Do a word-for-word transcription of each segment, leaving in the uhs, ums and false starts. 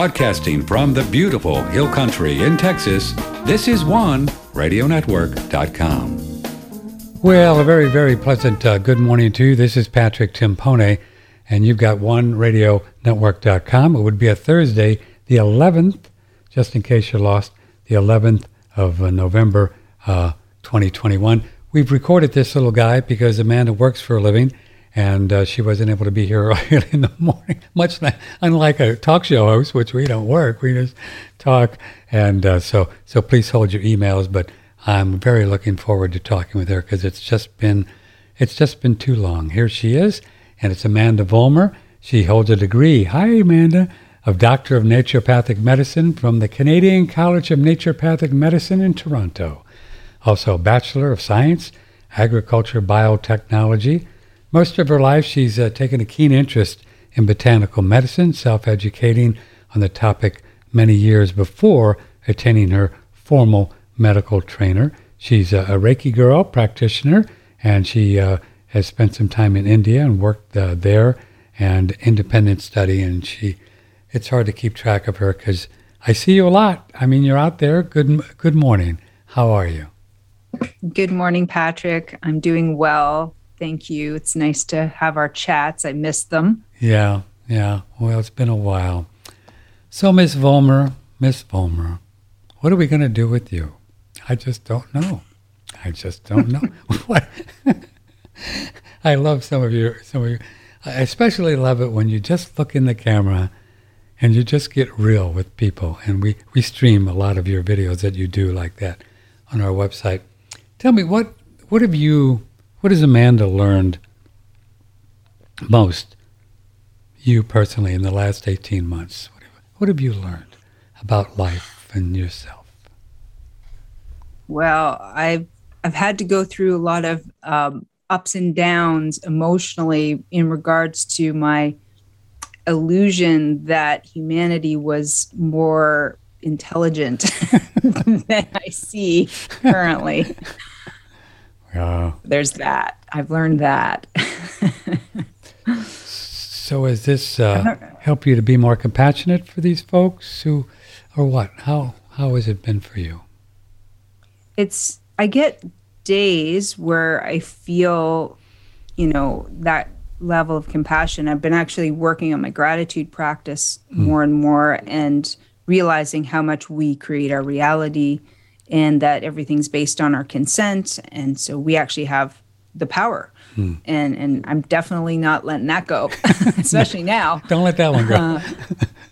Broadcasting from the beautiful Hill Country in Texas, this is One Radio Network dot com. Well, a very, very pleasant uh, good morning to you. This is Patrick Timpone, and you've got One Radio Network dot com. It would be a Thursday, the eleventh, just in case you lost, the eleventh of uh, November uh, twenty twenty-one. We've recorded this little guy because Amanda works for a living, and uh, she wasn't able to be here early in the morning, much like, unlike a talk show host, which we don't work, we just talk. And uh, so so please hold your emails, but I'm very looking forward to talking with her because it's just been it's just been too long. Here she is, and it's Amanda Vollmer. She holds a degree, hi Amanda, of Doctor of Naturopathic Medicine from the Canadian College of Naturopathic Medicine in Toronto. Also Bachelor of Science, Agriculture Biotechnology. Most of her life, she's uh, taken a keen interest in botanical medicine, self-educating on the topic many years before attaining her formal medical trainer. She's a, a Reiki girl practitioner, and she uh, has spent some time in India and worked uh, there and independent study. And she, it's hard to keep track of her because I see you a lot. I mean, you're out there. Good, good morning. How are you? Good morning, Patrick. I'm doing well. Thank you. It's nice to have our chats. I missed them. Yeah, yeah. Well, it's been a while. So, Miss Vollmer, Miss Vollmer, what are we going to do with you? I just don't know. I just don't know. What? I love some of your, some of your, I especially love it when you just look in the camera and you just get real with people. And we, we stream a lot of your videos that you do like that on our website. Tell me, what, what have you... What has Amanda learned most, you personally, in the last eighteen months? What have you learned about life and yourself? Well, I've, I've had to go through a lot of um, ups and downs emotionally in regards to my illusion that humanity was more intelligent than I see currently. Uh, There's that. I've learned that. So has this uh, helped you to be more compassionate for these folks who, or what? How how has it been for you? It's, I get days where I feel, you know, that level of compassion. I've been actually working on my gratitude practice mm. more and more and realizing how much we create our reality and that everything's based on our consent, and so we actually have the power. Hmm. And and I'm definitely not letting that go, especially now. Don't let that one go. uh,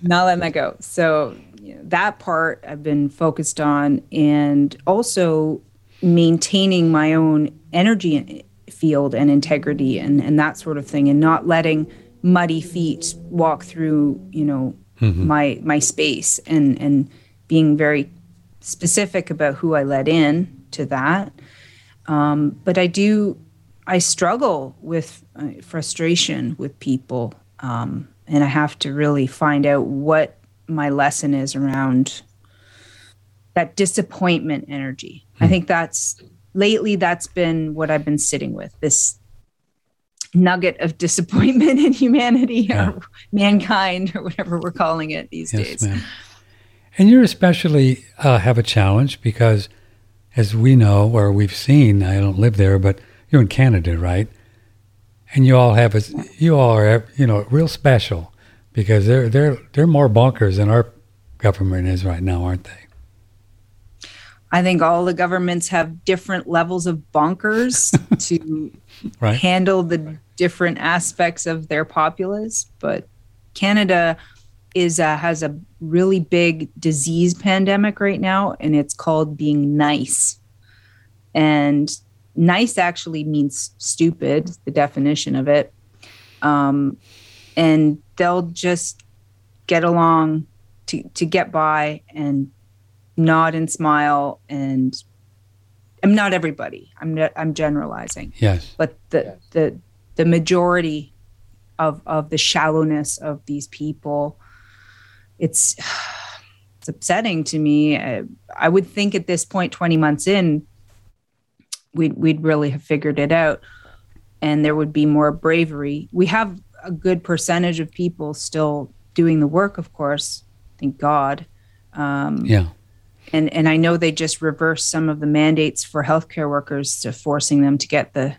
not letting that go. So you know, that part I've been focused on, and also maintaining my own energy field and integrity and, and that sort of thing, and not letting muddy feet walk through, you know, mm-hmm. my my space, and, and being very specific about who I let in to that. Um, but I do, I struggle with uh, frustration with people. Um, and I have to really find out what my lesson is around that disappointment energy. Hmm. I think that's, lately that's been what I've been sitting with, this nugget of disappointment in humanity yeah. or mankind or whatever we're calling it these yes, days. Ma'am. And you especially uh, have a challenge because, as we know, or we've seen, I don't live there, but you're in Canada, right? And you all have a, you all are, you know, real special because they're they're they're more bonkers than our government is right now, aren't they? I think all the governments have different levels of bonkers to right. handle the different aspects of their populace, but Canada is uh, has a really big disease pandemic right now, and it's called being nice. And nice actually means stupid, the definition of it. Um, and they'll just get along to, to get by and nod and smile. And I'm not everybody. I'm not, I'm generalizing. Yes. But the yes. the the majority of of the shallowness of these people. It's it's upsetting to me. I, I would think at this point, twenty months in, we'd, we'd really have figured it out and there would be more bravery. We have a good percentage of people still doing the work, of course, thank God. Um, yeah. And and I know they just reversed some of the mandates for healthcare workers to forcing them to get the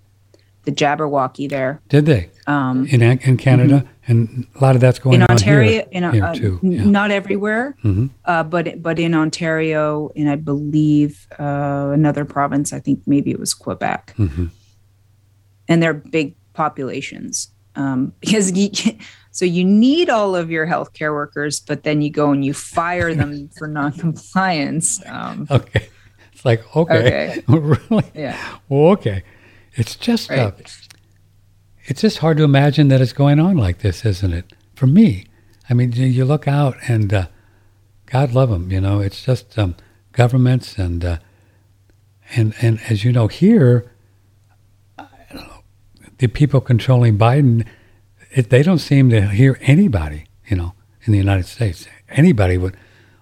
the Jabberwocky there. Did they? Um, in in Canada, mm-hmm. and a lot of that's going in on Ontario, here. In Ontario, uh, too. Yeah. Not everywhere, mm-hmm. uh, but but in Ontario, and I believe uh, another province. I think maybe it was Quebec, mm-hmm. and they're big populations. Um, because you, so you need all of your healthcare workers, but then you go and you fire them for noncompliance. Um, okay, it's like okay, okay. really, yeah, well, okay. It's just right. uh, it's just hard to imagine that it's going on like this, isn't it? For me, I mean, you look out and uh, God love them, you know. It's just um, governments and uh, and and as you know here. The people controlling Biden, it, they don't seem to hear anybody, you know, in the United States. Anybody would,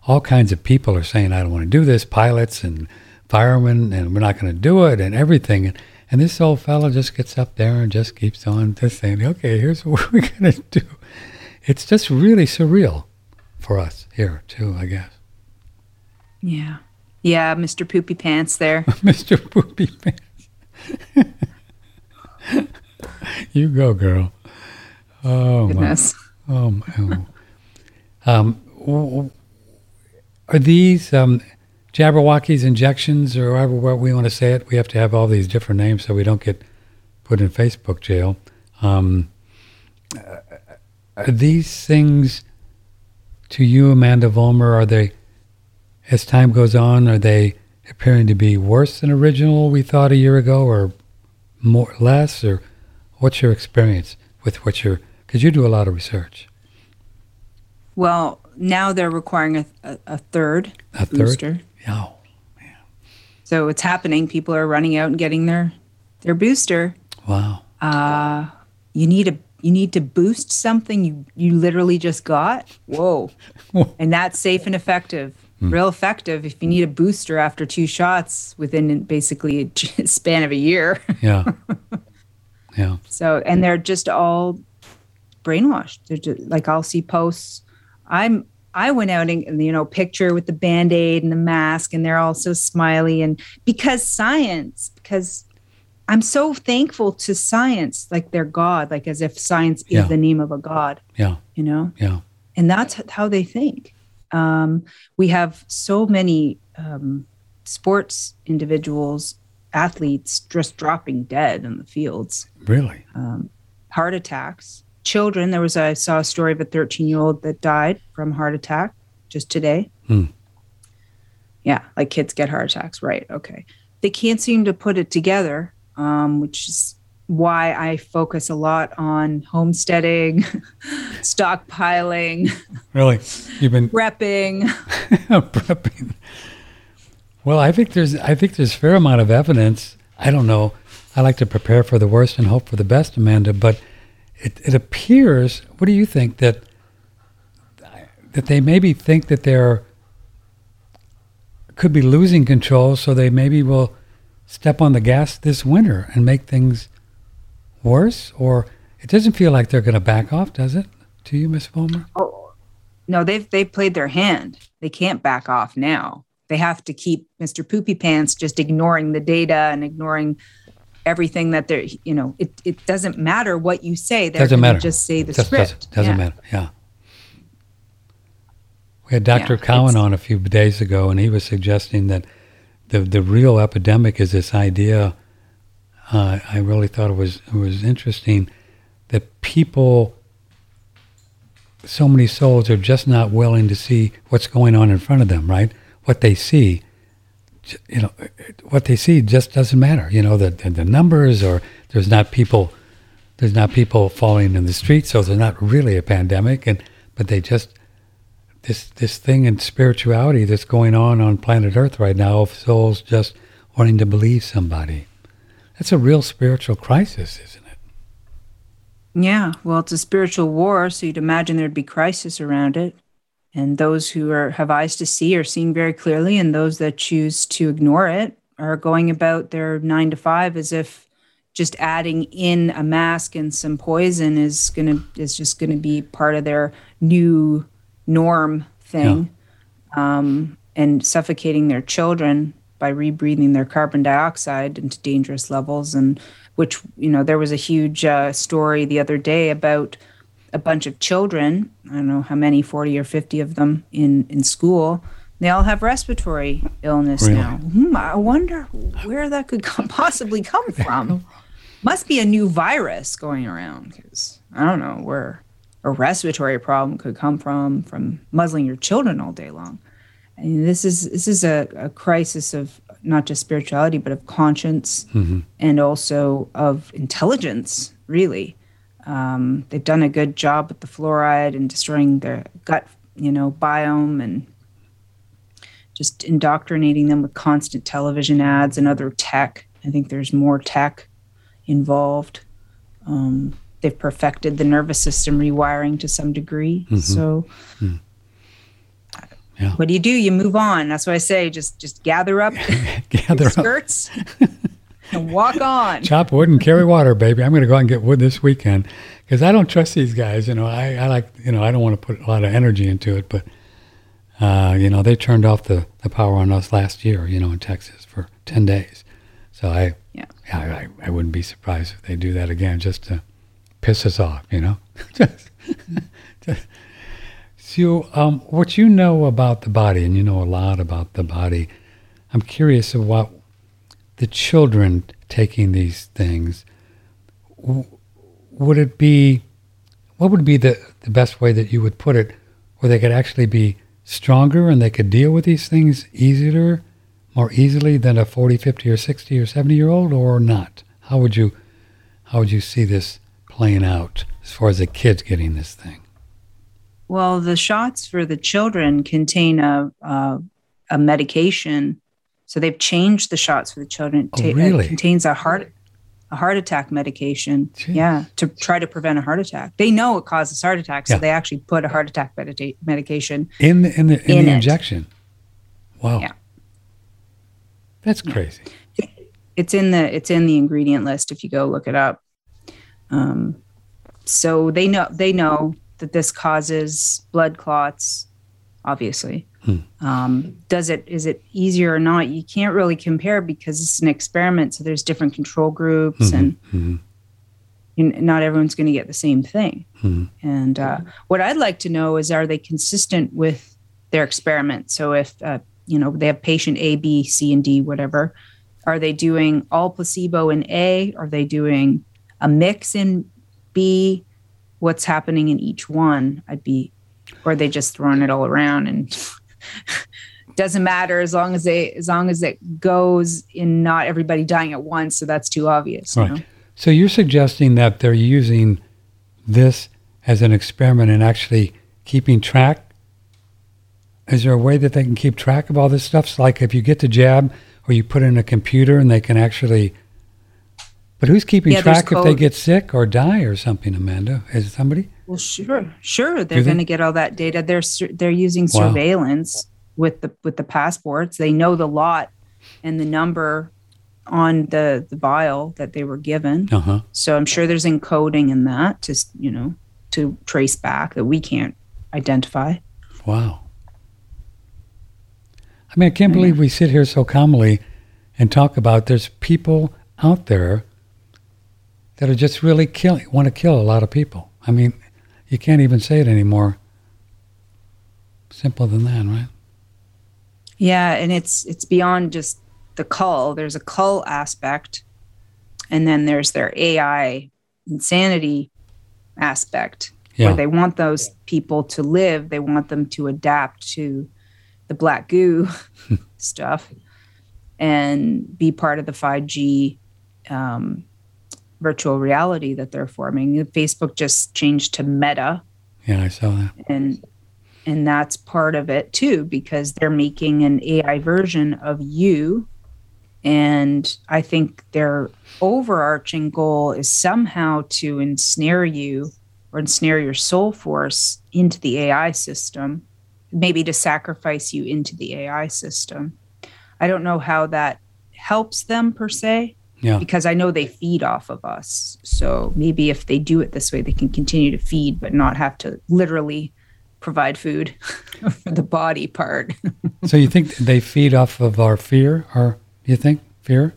all kinds of people are saying, I don't want to do this, pilots and firemen, and we're not going to do it, and everything. And, and this old fellow just gets up there and just keeps on just saying, okay, here's what we're going to do. It's just really surreal for us here, too, I guess. Yeah. Yeah, Mister Poopy Pants there. Mister Poopy Pants. You go, girl. Oh, goodness. My. Oh, my. Oh. Um, are these um, Jabberwockies injections or however we want to say it? We have to have all these different names so we don't get put in Facebook jail. Um, are these things to you, Amanda Vollmer, are they, as time goes on, are they appearing to be worse than original we thought a year ago or more, less, or what's your experience with what you're, because you do a lot of research? Well, now they're requiring a, a, a third a booster. Third? Oh, man. So it's happening. People are running out and getting their their booster. Wow. Uh, you need a you need to boost something you, you literally just got. Whoa. And that's safe and effective. Mm. Real effective if you need a booster after two shots within basically a span of a year. Yeah. Yeah. So, and they're just all brainwashed. They're just, like, I'll see posts. I'm, I went out and, you know, picture with the Band-Aid and the mask, and they're all so smiley. And because science, because I'm so thankful to science, like they're God, like as if science yeah. is the name of a God. Yeah. You know? Yeah. And that's how they think. Um, we have so many um, sports individuals, athletes just dropping dead in the fields. Really? Um, heart attacks. Children, there was, a, I saw a story of a thirteen-year-old that died from heart attack just today. Hmm. Yeah, like kids get heart attacks, right, okay. They can't seem to put it together, um, which is why I focus a lot on homesteading, stockpiling. Really? You've been prepping. Prepping. Well, I think there's I think there's a fair amount of evidence. I don't know. I like to prepare for the worst and hope for the best, Amanda, but it, it appears, what do you think, that that they maybe think that they're could be losing control, so they maybe will step on the gas this winter and make things worse? Or it doesn't feel like they're going to back off, does it, to you, Miz Vollmer? Oh, no, they've they've played their hand. They can't back off now. They have to keep Mister Poopy Pants just ignoring the data and ignoring everything that they're, you know, it, it doesn't matter what you say. They're doesn't matter. Just say the doesn't, script. Doesn't, doesn't yeah. matter, yeah. We had Doctor Yeah, Cowan on a few days ago, and he was suggesting that the the real epidemic is this idea. Uh, I really thought it was it was interesting that people, so many souls are just not willing to see what's going on in front of them. Right, what they see, you know, what they see just doesn't matter. You know, the the numbers, or there's not people, there's not people falling in the street, so there's not really a pandemic. And but they just. This this thing in spirituality that's going on on planet Earth right now of souls just wanting to believe somebody. That's a real spiritual crisis, isn't it? Yeah, well, it's a spiritual war, so you'd imagine there'd be crisis around it. And those who are have eyes to see are seeing very clearly, and those that choose to ignore it are going about their nine to five as if just adding in a mask and some poison is gonna is just gonna be part of their new norm thing, yeah. um, and suffocating their children by rebreathing their carbon dioxide into dangerous levels. And which, you know, there was a huge uh, story the other day about a bunch of children, I don't know how many, forty or fifty of them in, in school, they all have respiratory illness really? now. Hmm, I wonder where that could come, possibly come from. Must be a new virus going around, because I don't know where a respiratory problem could come from, from muzzling your children all day long. And this is this is a, a crisis of not just spirituality, but of conscience mm-hmm. and also of intelligence, really. Um, they've done a good job with the fluoride and destroying their gut, you know, biome, and just indoctrinating them with constant television ads and other tech. I think there's more tech involved. Um, they've perfected the nervous system rewiring to some degree. Mm-hmm. So mm. yeah. What do you do? You move on. That's what I say. Just just gather up gather your skirts up. And walk on. Chop wood and carry water, baby. I'm going to go out and get wood this weekend because I don't trust these guys. You know, I, I like, you know, I don't want to put a lot of energy into it, but, uh, you know, they turned off the, the power on us last year, you know, in Texas for ten days. So I, yeah. I, I, I wouldn't be surprised if they do that again just to piss us off, you know. just, just. So um, what you know about the body, and you know a lot about the body, I'm curious about the children taking these things. Would it be, what would be the, the best way that you would put it where they could actually be stronger and they could deal with these things easier, more easily than a forty, fifty, or sixty, or seventy year old, or not? How would you, how would you see this playing out as far as the kids getting this thing? Well, the shots for the children contain a, a, a medication. So they've changed the shots for the children. Oh, really? It contains a heart a heart attack medication. Jeez. Yeah, to try to prevent a heart attack. They know it causes heart attacks, yeah. so they actually put a heart attack medita- medication in the in the in, in the injection. It. Wow. Yeah. That's crazy. Yeah. It's in the it's in the ingredient list if you go look it up. Um, so they know they know that this causes blood clots, obviously. Hmm. Um, does it, is it easier or not? You can't really compare because it's an experiment. So there's different control groups mm-hmm. and mm-hmm. You know, not everyone's going to get the same thing. Mm-hmm. And, uh, what I'd like to know is, are they consistent with their experiment? So if, uh, you know, they have patient A, B, C, and D, whatever, are they doing all placebo in A? Are they doing a mix in B? What's happening in each one? I'd be, or are they just throwing it all around and doesn't matter as long as they as long as it goes in, not everybody dying at once, so that's too obvious. Right. You know? So you're suggesting that they're using this as an experiment and actually keeping track? Is there a way that they can keep track of all this stuff? So like if you get the jab or you put in a computer and they can actually, but who's keeping yeah, track if they get sick or die or something, Amanda? Is it somebody? Well, sure, sure. They're going to get all that data. They're they're using surveillance wow. with the with the passports. They know the lot and the number on the, the vial that they were given. Uh-huh. So I'm sure there's encoding in that to you know to trace back that we can't identify. Wow. I mean, I can't believe yeah. we sit here so calmly and talk about there's people out there that are just really killing, want to kill a lot of people. I mean. You can't even say it anymore. Simple than that, right? Yeah, and it's it's beyond just the cull. There's a cull aspect, and then there's their A I insanity aspect, yeah. where they want those people to live. They want them to adapt to the black goo stuff and be part of the five G um virtual reality that they're forming. Facebook just changed to Meta. Yeah, I saw that. And and that's part of it too, because they're making an A I version of you. And I think their overarching goal is somehow to ensnare you or ensnare your soul force into the A I system, maybe to sacrifice you into the A I system. I don't know how that helps them per se. Yeah. Because I know they feed off of us. So maybe if they do it this way, they can continue to feed, but not have to literally provide food for the body part. So you think they feed off of our fear, or do you think fear?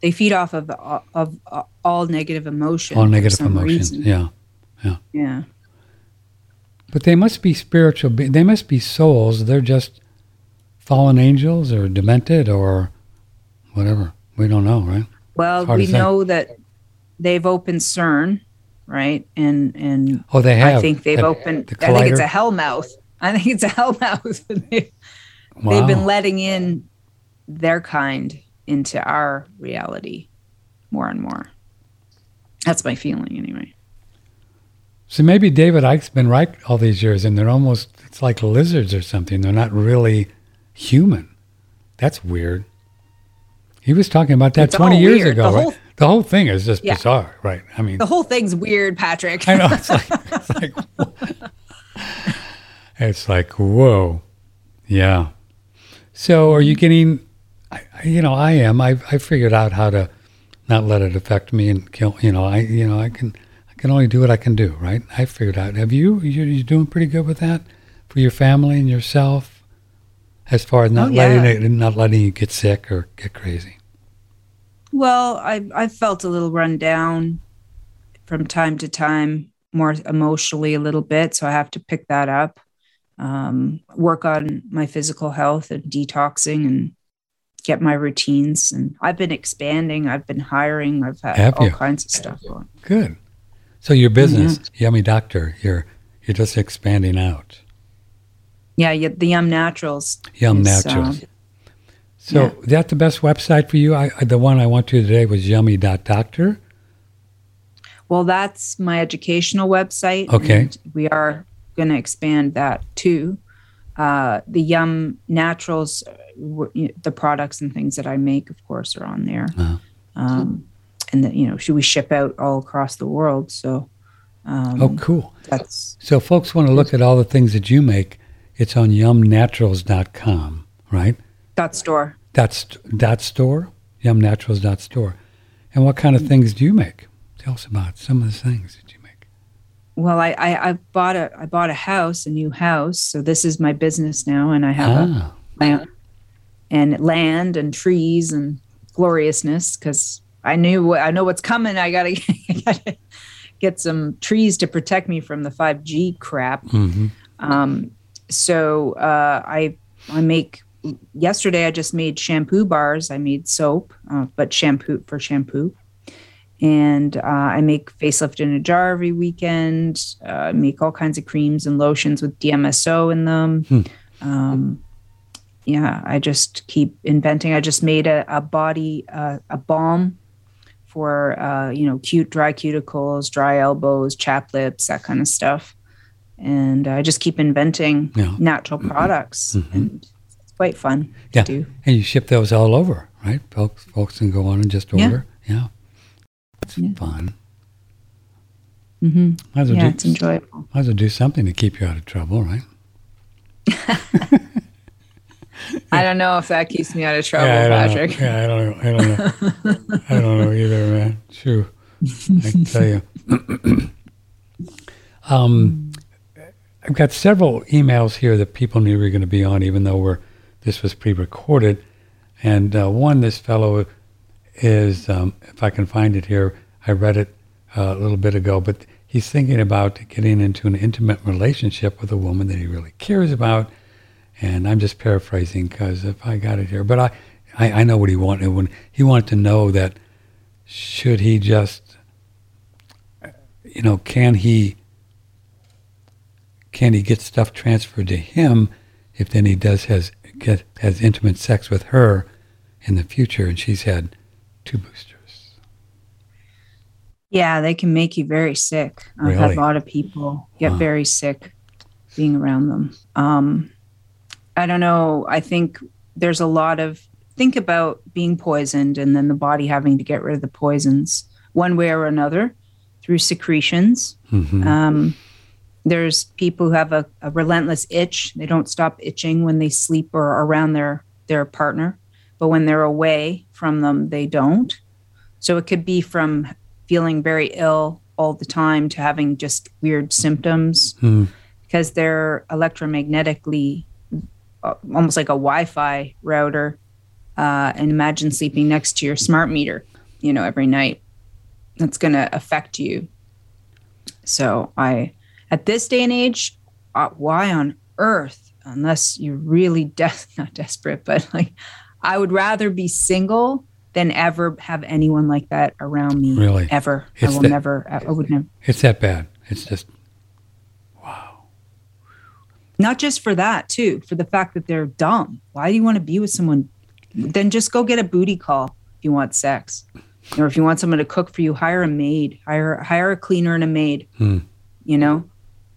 They feed off of of all negative emotions. All negative emotions, yeah, yeah, yeah. But they must be spiritual. Be- they must be souls. They're just fallen angels, or demented, or whatever. We don't know, right? Well, we know that they've opened CERN, right? And and oh, they have. I think they've opened. I think it's a hellmouth. I think it's a hellmouth. they, wow. They've been letting in their kind into our reality more and more. That's my feeling anyway. So maybe David Icke's been right all these years, and they're almost, it's like lizards or something. They're not really human. That's weird. He was talking about that it's twenty years weird. ago, the right? Whole, the whole thing is just yeah. bizarre, right? I mean, the whole thing's weird, Patrick. I know. It's like, it's like, it's like, whoa. Yeah. So are you getting... I, you know, I am. I've I figured out how to not let it affect me and kill. You know, I you know I can I can only do what I can do, right? I figured out. Have you? You're, you're doing pretty good with that for your family and yourself, as far as not oh, yeah. letting it, not letting you get sick or get crazy. Well, I I felt a little run down from time to time, more emotionally a little bit, so I have to pick that up. Um, work on my physical health and detoxing and get my routines, and I've been expanding. I've been hiring. I've had Have all you? kinds of stuff going. Good. So your business, mm-hmm. Yummy Doctor, you're you're just expanding out. Yeah, yeah the Yum Naturals. Yum is, Naturals. Uh, so yeah. Is that the best website for you? I, the one I went to today was yummy dot doctor. Well, that's my educational website. Okay. We are going to expand that too. Uh, the Yum Naturals, the products and things that I make, of course, are on there. Uh-huh. Um, and that, you know, should we ship out all across the world? So, um, oh, cool. That's so folks want to look at all the things that you make. It's on yum naturals dot com, right? Dot store. That's dot store. yum naturals dot store. And what kind of things do you make? Tell us about some of the things that you make. Well, I, I, I bought a I bought a house, a new house. So this is my business now, and I have ah. a, my own. And land and trees and gloriousness, because I knew I know what's coming. I gotta, I gotta get some trees to protect me from the five G crap. Mm-hmm. Um, so uh, I I make. Yesterday I just made shampoo bars. I made soap, uh, but shampoo for shampoo, and uh, I make facelift in a jar every weekend. Uh, I make all kinds of creams and lotions with D M S O in them. Hmm. Um, Yeah, I just keep inventing. I just made a, a body, uh, a balm for, uh, you know, cute, dry cuticles, dry elbows, chapped lips, that kind of stuff. And I just keep inventing yeah. natural mm-hmm. products. Mm-hmm. And it's quite fun yeah. to do. And you ship those all over, right? Folks folks can go on and just order. Yeah. It's yeah. yeah. fun. Mm-hmm. Might as well yeah, do, it's enjoyable. Might as well do something to keep you out of trouble, right? I don't know if that keeps me out of trouble, yeah, I Patrick. Know. Yeah, I don't know. I don't know. I don't know either, man. True. I can tell you. um, I've got several emails here that people knew we were going to be on, even though we're this was pre-recorded. And uh, one, this fellow is, um, if I can find it here, I read it uh, a little bit ago, but he's thinking about getting into an intimate relationship with a woman that he really cares about. And I'm just paraphrasing because if I got it here, but I, I, I know what he wanted. When he wanted to know that, should he just, you know, can he, can he get stuff transferred to him if then he does has get has intimate sex with her in the future, and she's had two boosters? Yeah, they can make you very sick. Really? I've had a lot of people get wow. very sick being around them. Um, I don't know. I think there's a lot of think about being poisoned and then the body having to get rid of the poisons one way or another through secretions. Mm-hmm. Um, there's people who have a, a relentless itch. They don't stop itching when they sleep or around their, their partner, but when they're away from them, they don't. So it could be from feeling very ill all the time to having just weird symptoms. Mm. because they're electromagnetically uh, almost like a Wi-Fi router. Uh, and imagine sleeping next to your smart meter, you know, every night. That's going to affect you. So I, at this day and age, uh, why on earth, unless you're really de- not desperate, but like, I would rather be single than ever have anyone like that around me. Really? Ever. It's I will that, never, I would never. It's that bad. It's just, wow. Not just for that too, for the fact that they're dumb. Why do you want to be with someone? Then just go get a booty call if you want sex, or if you want someone to cook for you, hire a maid, hire hire a cleaner and a maid. Hmm. You know,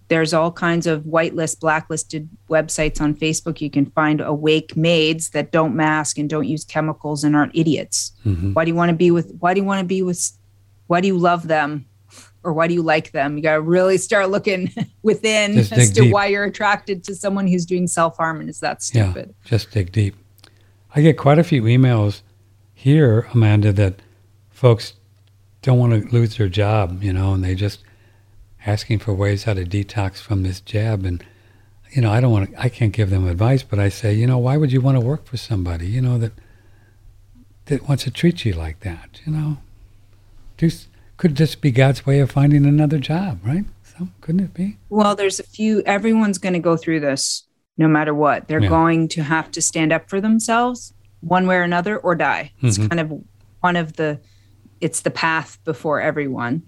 there's all kinds of whitelist, blacklisted websites on Facebook. You can find awake maids that don't mask and don't use chemicals and aren't idiots. Mm-hmm. Why do you want to be with? Why do you want to be with? Why do you love them, or why do you like them? You got to really start looking within as to deep. Why you're attracted to someone who's doing self harm and is that stupid. Yeah, just dig deep. I get quite a few emails here, Amanda, that folks don't want to lose their job, you know, and they just asking for ways how to detox from this jab. And, you know, I don't want to, I can't give them advice, but I say, you know, why would you want to work for somebody, you know, that that wants to treat you like that, you know? Just, could this be God's way of finding another job, right? So couldn't it be? Well, there's a few, everyone's going to go through this. No matter what, they're yeah. going to have to stand up for themselves one way or another or die. It's mm-hmm. kind of one of the, it's the path before everyone.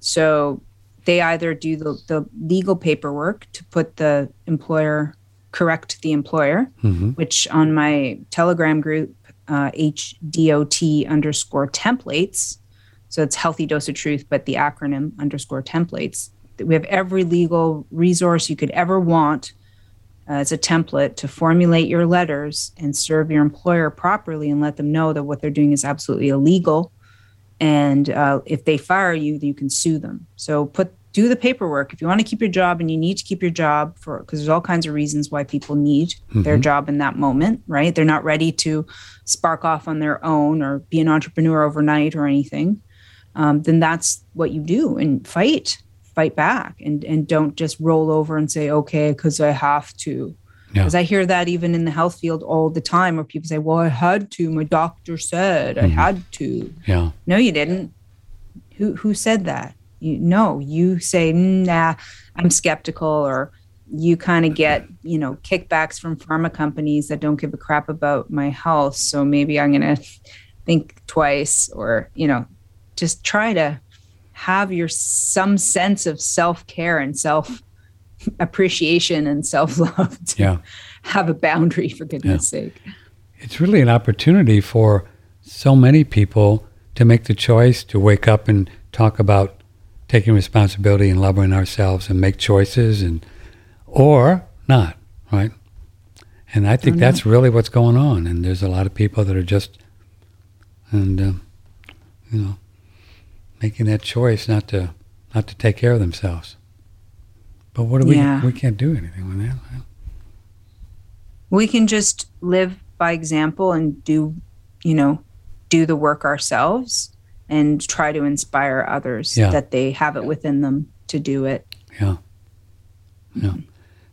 So they either do the, the legal paperwork to put the employer, correct the employer, mm-hmm. which on my Telegram group, uh, H D O T underscore templates. So it's Healthy Dose of Truth, but the acronym underscore templates. We have every legal resource you could ever want as a template to formulate your letters and serve your employer properly and let them know that what they're doing is absolutely illegal. And uh, if they fire you, you can sue them. So put do the paperwork. If you want to keep your job and you need to keep your job for because there's all kinds of reasons why people need mm-hmm. their job in that moment, right? They're not ready to spark off on their own or be an entrepreneur overnight or anything. Um, then that's what you do and fight. Fight back and, and don't just roll over and say, okay, because I have to. Because yeah. I hear that even in the health field all the time where people say, well, I had to. My doctor said mm-hmm. I had to. Yeah. No, you didn't. Who who said that? You, no, you say, nah, I'm skeptical, or you kind of get, you know, kickbacks from pharma companies that don't give a crap about my health. So maybe I'm going to think twice, or, you know, just try to have your some sense of self-care and self-appreciation and self-love to yeah. have a boundary, for goodness yeah. sake. It's really an opportunity for so many people to make the choice to wake up and talk about taking responsibility and loving ourselves and make choices, and or not, right? And I think oh, no. that's really what's going on. And there's a lot of people that are just, and uh, you know, making that choice not to not to take care of themselves. But what do we yeah. we can't do anything with that. We can just live by example and do, you know, do the work ourselves and try to inspire others yeah. that they have it within them to do it. Yeah. Yeah. Mm-hmm.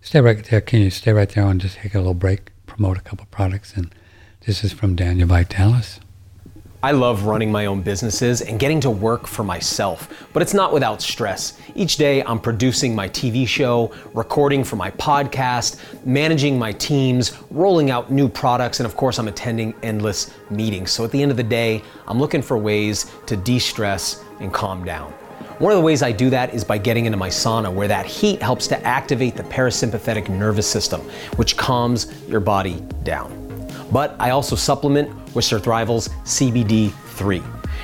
Stay right there. Can you stay right there and just take a little break, promote a couple products? And this is from Daniel Vitalis. I love running my own businesses and getting to work for myself, but it's not without stress. Each day I'm producing my T V show, recording for my podcast, managing my teams, rolling out new products, and of course I'm attending endless meetings. So at the end of the day, I'm looking for ways to de-stress and calm down. One of the ways I do that is by getting into my sauna, where that heat helps to activate the parasympathetic nervous system, which calms your body down. But I also supplement with Thrivals C B D three.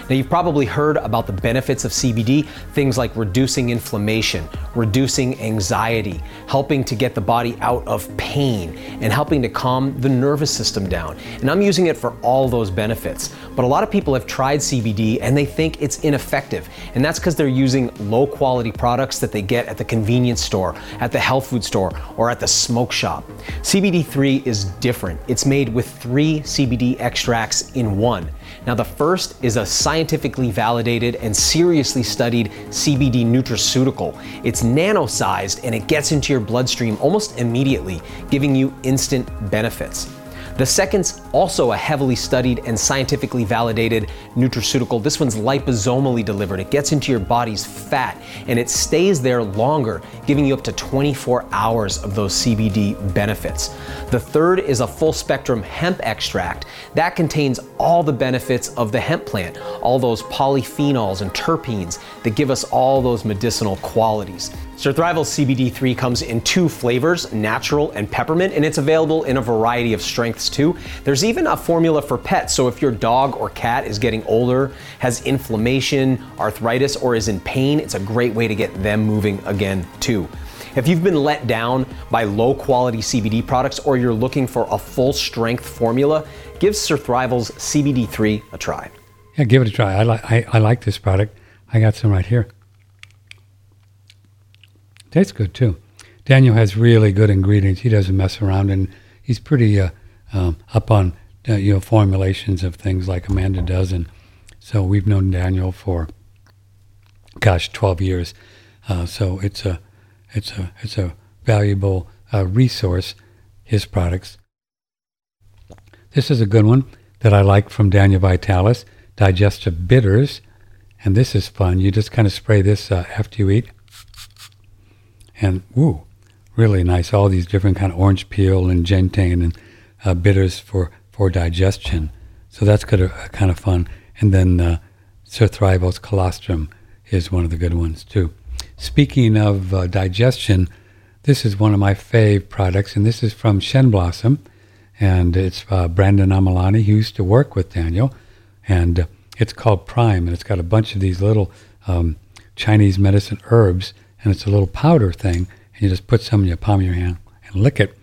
Now, you've probably heard about the benefits of C B D, things like reducing inflammation, reducing anxiety, helping to get the body out of pain, and helping to calm the nervous system down. And I'm using it for all those benefits. But a lot of people have tried C B D and they think it's ineffective. And that's because they're using low quality products that they get at the convenience store, at the health food store, or at the smoke shop. C B D three is different. It's made with three C B D extracts in one. Now, the first is a scientifically validated and seriously studied C B D nutraceutical. It's nano-sized and it gets into your bloodstream almost immediately, giving you instant benefits. The second's also a heavily studied and scientifically validated nutraceutical. This one's liposomally delivered. It gets into your body's fat and it stays there longer, giving you up to twenty-four hours of those C B D benefits. The third is a full spectrum hemp extract. That contains all the benefits of the hemp plant, all those polyphenols and terpenes that give us all those medicinal qualities. So Thrivals C B D three comes in two flavors, natural and peppermint, and it's available in a variety of strengths too. There's even a formula for pets, so if your dog or cat is getting older, has inflammation, arthritis, or is in pain, it's a great way to get them moving again too. If you've been let down by low quality C B D products or you're looking for a full strength formula, give Thrivals C B D three a try. Yeah, give it a try. I, li- I, I like this product. I got some right here. Tastes good too. Daniel has really good ingredients. He doesn't mess around, and he's pretty uh, um, up on uh, you know formulations of things like Amanda does. And so we've known Daniel for, gosh, twelve years. Uh, so it's a it's a it's a valuable uh, resource. His products. This is a good one that I like from Daniel Vitalis, Digestive Bitters, and this is fun. You just kind of spray this uh, after you eat. And ooh, really nice, all these different kind of orange peel and gentian and uh, bitters for, for digestion. So that's good, uh, kind of fun. And then uh, Sir Thrivals Colostrum is one of the good ones too. Speaking of uh, digestion, this is one of my fave products, and this is from Shen Blossom, and it's uh, Brandon Amalani, who used to work with Daniel, and uh, it's called Prime, and it's got a bunch of these little um, Chinese medicine herbs, and it's a little powder thing, and you just put some in your palm of your hand and lick it,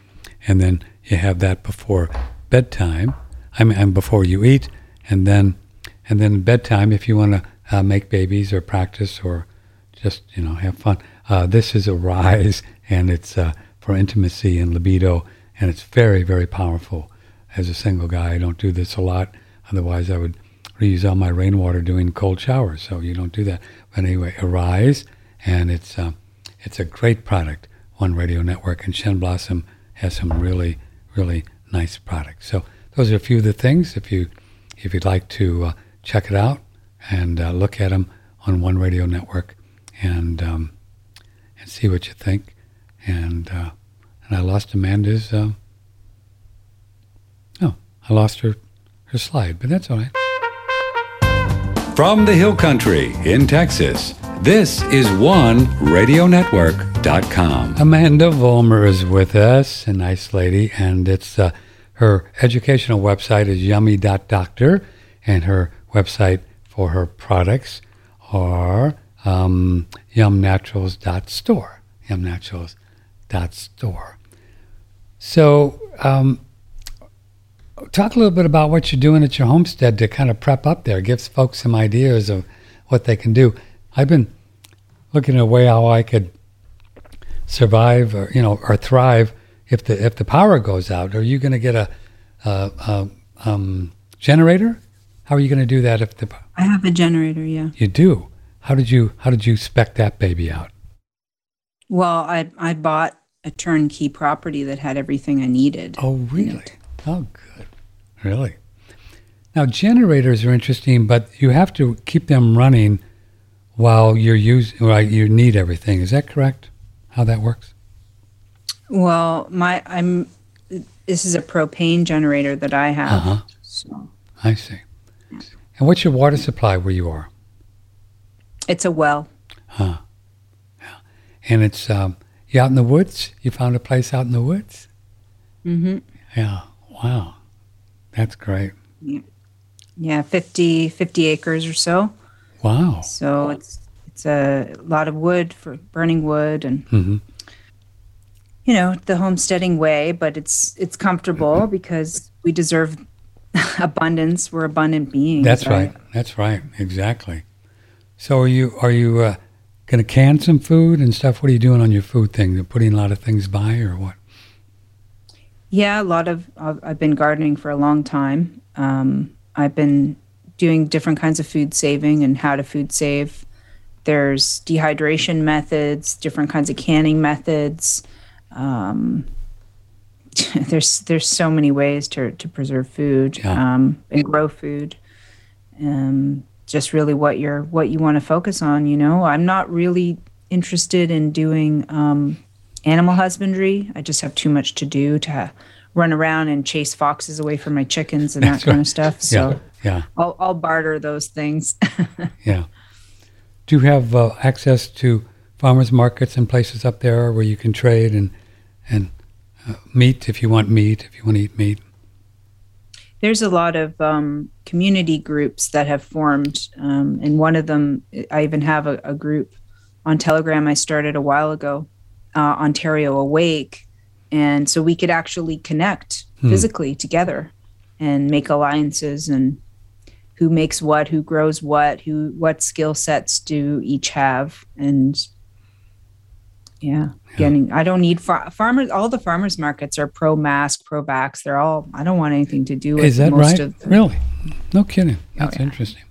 and then you have that before bedtime, I mean, and before you eat, and then and then bedtime if you want to uh, make babies or practice or just, you know, have fun. Uh, this is Arise, and it's uh, for intimacy and libido, and it's very, very powerful. As a single guy, I don't do this a lot, otherwise I would reuse all my rainwater doing cold showers, so you don't do that. But anyway, Arise. And it's uh, it's a great product, One Radio Network. And Shen Blossom has some really, really nice products. So those are a few of the things. If, you, if you'd like to uh, check it out and uh, look at them on One Radio Network and um, and see what you think. And uh, and I lost Amanda's... Uh, oh, I lost her, her slide, but that's all right. From the Hill Country in Texas... This is One Radio Network dot com. Amanda Vollmer is with us, a nice lady, and it's uh, her educational website is yummy dot doctor, and her website for her products are um, yum naturals dot store. yum naturals dot store. So, um, talk a little bit about what you're doing at your homestead to kind of prep up there, gives folks some ideas of what they can do. I've been looking at a way how I could survive, or, you know, or thrive if the if the power goes out. Are you going to get a, a, a um, generator? How are you going to do that if the? I have a generator. Yeah. You do. How did you How did you spec that baby out? Well, I I bought a turnkey property that had everything I needed. Oh, really? Oh, good. Really? Now, generators are interesting, but you have to keep them running. While you're using, well, you need everything. Is that correct? How that works? Well, my I'm. This is a propane generator that I have. Uh-huh. So. I see. Yeah. And what's your water supply where you are? It's a well. Huh. Yeah. And it's um. You out in the woods? You found a place out in the woods? Mm-hmm. Yeah. Wow. That's great. Yeah. Yeah. fifty, fifty acres or so. Wow. So it's it's a lot of wood for burning wood and, mm-hmm. you know, the homesteading way, but it's it's comfortable because we deserve abundance. We're abundant beings. That's right. right. That's right. Exactly. So are you are you uh, going to can some food and stuff? What are you doing on your food thing? You're putting a lot of things by or what? Yeah, a lot of, I've been gardening for a long time. Um, I've been doing different kinds of food saving and how to food save. There's dehydration methods, different kinds of canning methods. Um, there's there's so many ways to to preserve food yeah. um, and grow food. Um, just really what you're what you want to focus on. You know, I'm not really interested in doing um, animal husbandry. I just have too much to do to ha- run around and chase foxes away from my chickens and that kind of stuff. So yeah. Yeah. I'll I'll barter those things. yeah. Do you have uh, access to farmers markets and places up there where you can trade and and uh, meat if you want meat, if you want to eat meat? There's a lot of um, community groups that have formed, um, and one of them, I even have a, a group on Telegram I started a while ago, uh, Ontario Awake, and so we could actually connect hmm. physically together and make alliances and who makes what, who grows what, who what skill sets do each have, and yeah, yeah. getting. I don't need far, farmers. All the farmers markets are pro mask, pro vax. They're all. I don't want anything to do with. Is that most right? Of the, really? No kidding. That's oh, yeah. interesting.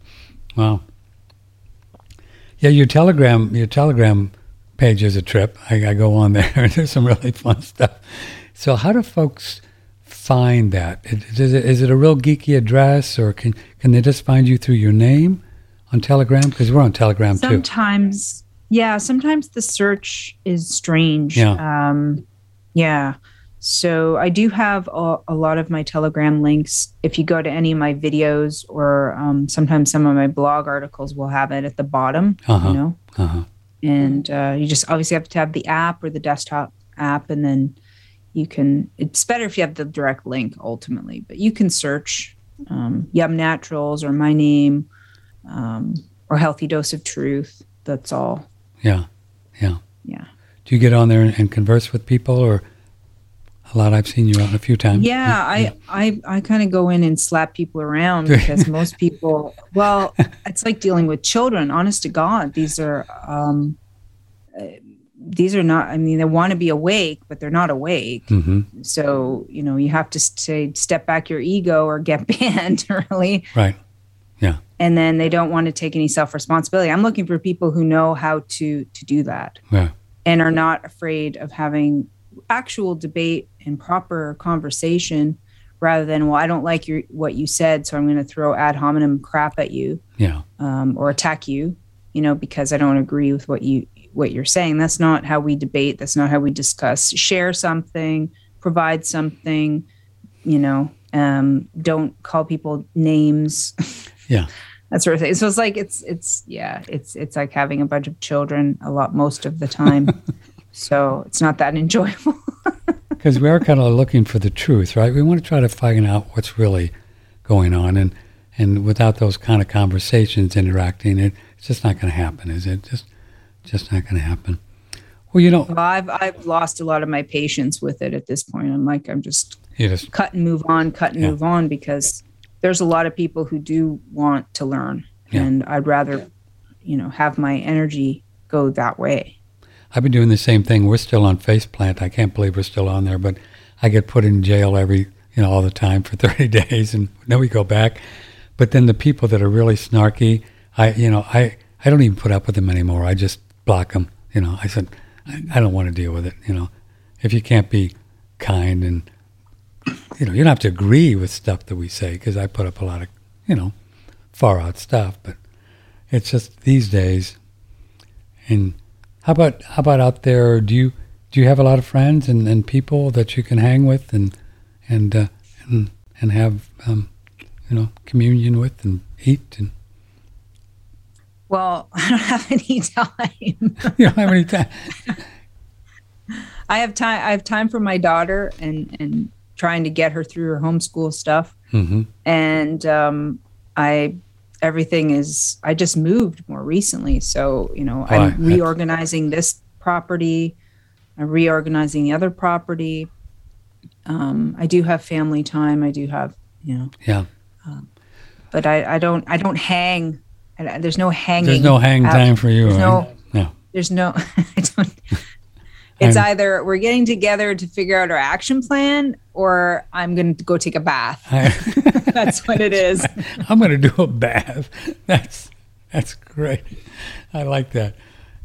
Wow. Yeah, your Telegram, your Telegram page is a trip. I, I go on there and there's some really fun stuff. So, how do folks find that? Is it, is it a real geeky address, or can can they just find you through your name on Telegram? Because we're on Telegram sometimes, too. Sometimes, yeah. Sometimes the search is strange. Yeah. Um, yeah. So I do have a, a lot of my Telegram links. If you go to any of my videos, or um, sometimes some of my blog articles will have it at the bottom. Uh-huh. You know. Uh-huh. And uh, you just obviously have to have the app or the desktop app, and then. You can, it's better if you have the direct link ultimately, but you can search um, Yum Naturals or my name um, or Healthy Dose of Truth. That's all. Yeah. Yeah. Yeah. Do you get on there and, and converse with people, or a lot? I've seen you out a few times. Yeah. yeah. I, I, I kind of go in and slap people around because most people, well, it's like dealing with children, honest to God. These are, um, These are not, I mean, they want to be awake, but they're not awake. Mm-hmm. So, you know, you have to say, step back your ego or get banned, really. Right. Yeah. And then they don't want to take any self-responsibility. I'm looking for people who know how to, to do that yeah. and are not afraid of having actual debate and proper conversation rather than, well, I don't like your what you said, so I'm going to throw ad hominem crap at you yeah. um, or attack you, you know, because I don't agree with what you what you're saying. That's not how we debate. That's not how we discuss. Share something, provide something, you know, um, don't call people names. Yeah. That sort of thing. So it's like, it's, it's, yeah, it's, it's like having a bunch of children a lot, most of the time. So it's not that enjoyable. Because we are kind of looking for the truth, right? We want to try to find out what's really going on. And, and without those kind of conversations interacting, it, it's just not going to happen, is it? Just, just not going to happen. Well, you know, well, I've I've lost a lot of my patience with it at this point. I'm like, I'm just, just cut and move on, cut and yeah. move on, because there's a lot of people who do want to learn, yeah. and I'd rather, you know, have my energy go that way. I've been doing the same thing. We're still on Faceplant. I can't believe we're still on there, but I get put in jail every, you know, all the time for thirty days, and then we go back. But then the people that are really snarky, I, you know, I, I don't even put up with them anymore. I just block them, you know. I said, I, I don't want to deal with it, you know. If you can't be kind and, you know, you don't have to agree with stuff that we say, because I put up a lot of, you know, far out stuff, but it's just these days. And how about how about out there, do you do you have a lot of friends and, and people that you can hang with and and uh, and, and have um, you know, communion with and eat and. Well, I don't have any time. You don't have any time. I have time. I have time for my daughter and, and trying to get her through her homeschool stuff. Mm-hmm. And um, I, everything is. I just moved more recently, so you know, I'm oh, I, reorganizing that's... this property. I'm reorganizing the other property. Um, I do have family time. I do have, you know. Yeah. Um, but I, I don't. I don't hang. And there's no hanging. There's no hang out. Time for you. There's right? no, no. There's no. I don't, It's I'm, either we're getting together to figure out our action plan, or I'm going to go take a bath. I, that's what it is. I'm going to do a bath. That's that's great. I like that.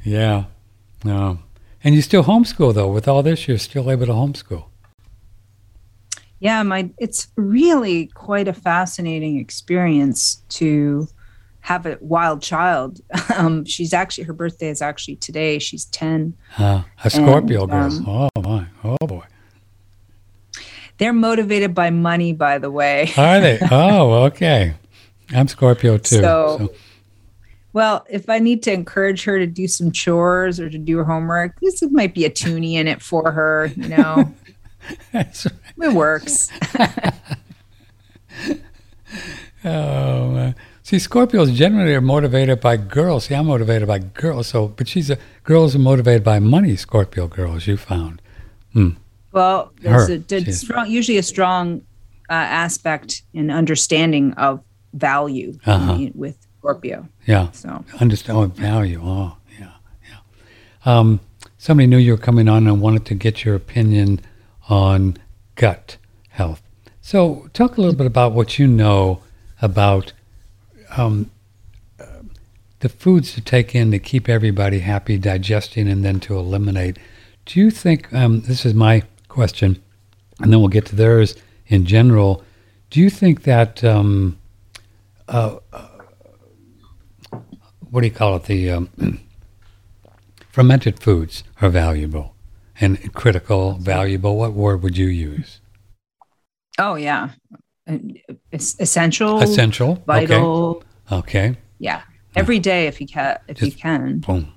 Yeah. Um, and you still homeschool, though. With all this, you're still able to homeschool. Yeah, my it's really quite a fascinating experience to have a wild child. Um, she's actually, her birthday is actually today. She's ten. Uh, a Scorpio girl. Um, oh, my. Oh, boy. They're motivated by money, by the way. Are they? Oh, okay. I'm Scorpio, too. So, so, well, if I need to encourage her to do some chores or to do her homework, this might be a toonie in it for her, you know. That's right. It works. Oh, man. See, Scorpios generally are motivated by girls. See, I'm motivated by girls. So, but she's a girls are motivated by money. Scorpio girls, you found. Hmm. Well, there's Her, a, there's strong, usually a strong uh, aspect and understanding of value uh-huh. in, with Scorpio. Yeah. So understand oh, value. Oh, yeah, yeah. Um, somebody knew you were coming on and wanted to get your opinion on gut health. So, talk a little bit about what you know about. Um, uh, the foods to take in to keep everybody happy, digesting, and then to eliminate. Do you think, um, this is my question, and then we'll get to theirs in general, do you think that, um, uh, uh, what do you call it, the um, fermented foods are valuable and critical, valuable? What word would you use? Oh, yeah. It's essential, essential, vital. Okay. okay. Yeah. Every day, if you can, if Just you can. Boom.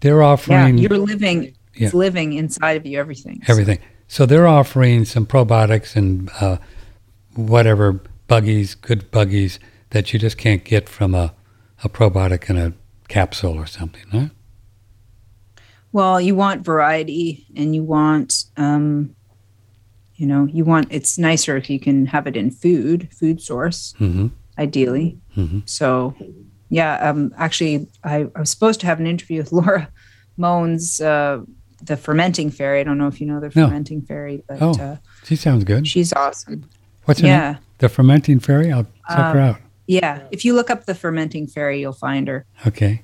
They're offering. Yeah, you're living. Yeah. It's living inside of you. Everything. Everything. So they're offering some probiotics and uh, whatever buggies, good buggies that you just can't get from a, a probiotic in a capsule or something, right? Well, you want variety, and you want. Um, You know, you want, it's nicer if you can have it in food, food source, mm-hmm. ideally. Mm-hmm. So, yeah, um, actually, I, I was supposed to have an interview with Laura Moans, uh, the Fermenting Fairy. I don't know if you know the no. Fermenting Fairy. But, oh, uh, she sounds good. She's awesome. What's her yeah. name? The Fermenting Fairy? I'll check um, her out. Yeah, if you look up the Fermenting Fairy, you'll find her. Okay.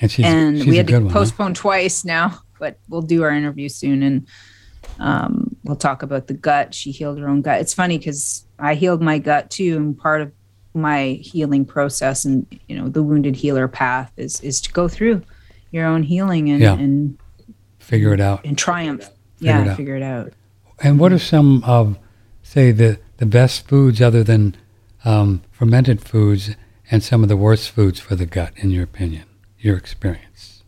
And she's, and she's we had a good to one, postpone huh? twice now, but we'll do our interview soon. And Um, we'll talk about the gut. She healed her own gut. It's funny because I healed my gut too, and part of my healing process and, you know, the wounded healer path is is to go through your own healing and, yeah. and figure it out and triumph. Figure yeah, it figure it out. And what are some of, say, the, the best foods other than um, fermented foods, and some of the worst foods for the gut, in your opinion, your experience?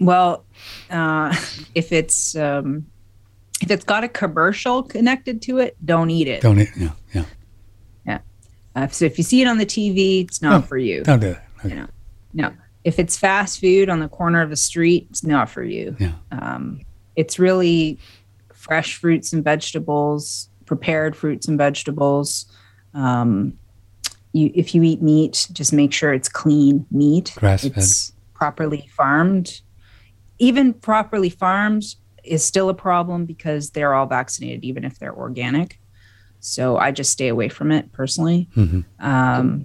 Well, uh, if it's... Um, If it's got a commercial connected to it, don't eat it. Don't eat it. Yeah. Yeah. yeah. Uh, so if you see it on the T V, it's not no, for you. Don't do that. Okay. You know? No. If it's fast food on the corner of the street, it's not for you. Yeah. Um, it's really fresh fruits and vegetables, prepared fruits and vegetables. Um, you, if you eat meat, just make sure it's clean meat. Grass-fed. It's properly farmed. Even properly farmed is still a problem because they're all vaccinated, even if they're organic. So I just stay away from it personally. Mm-hmm. Um,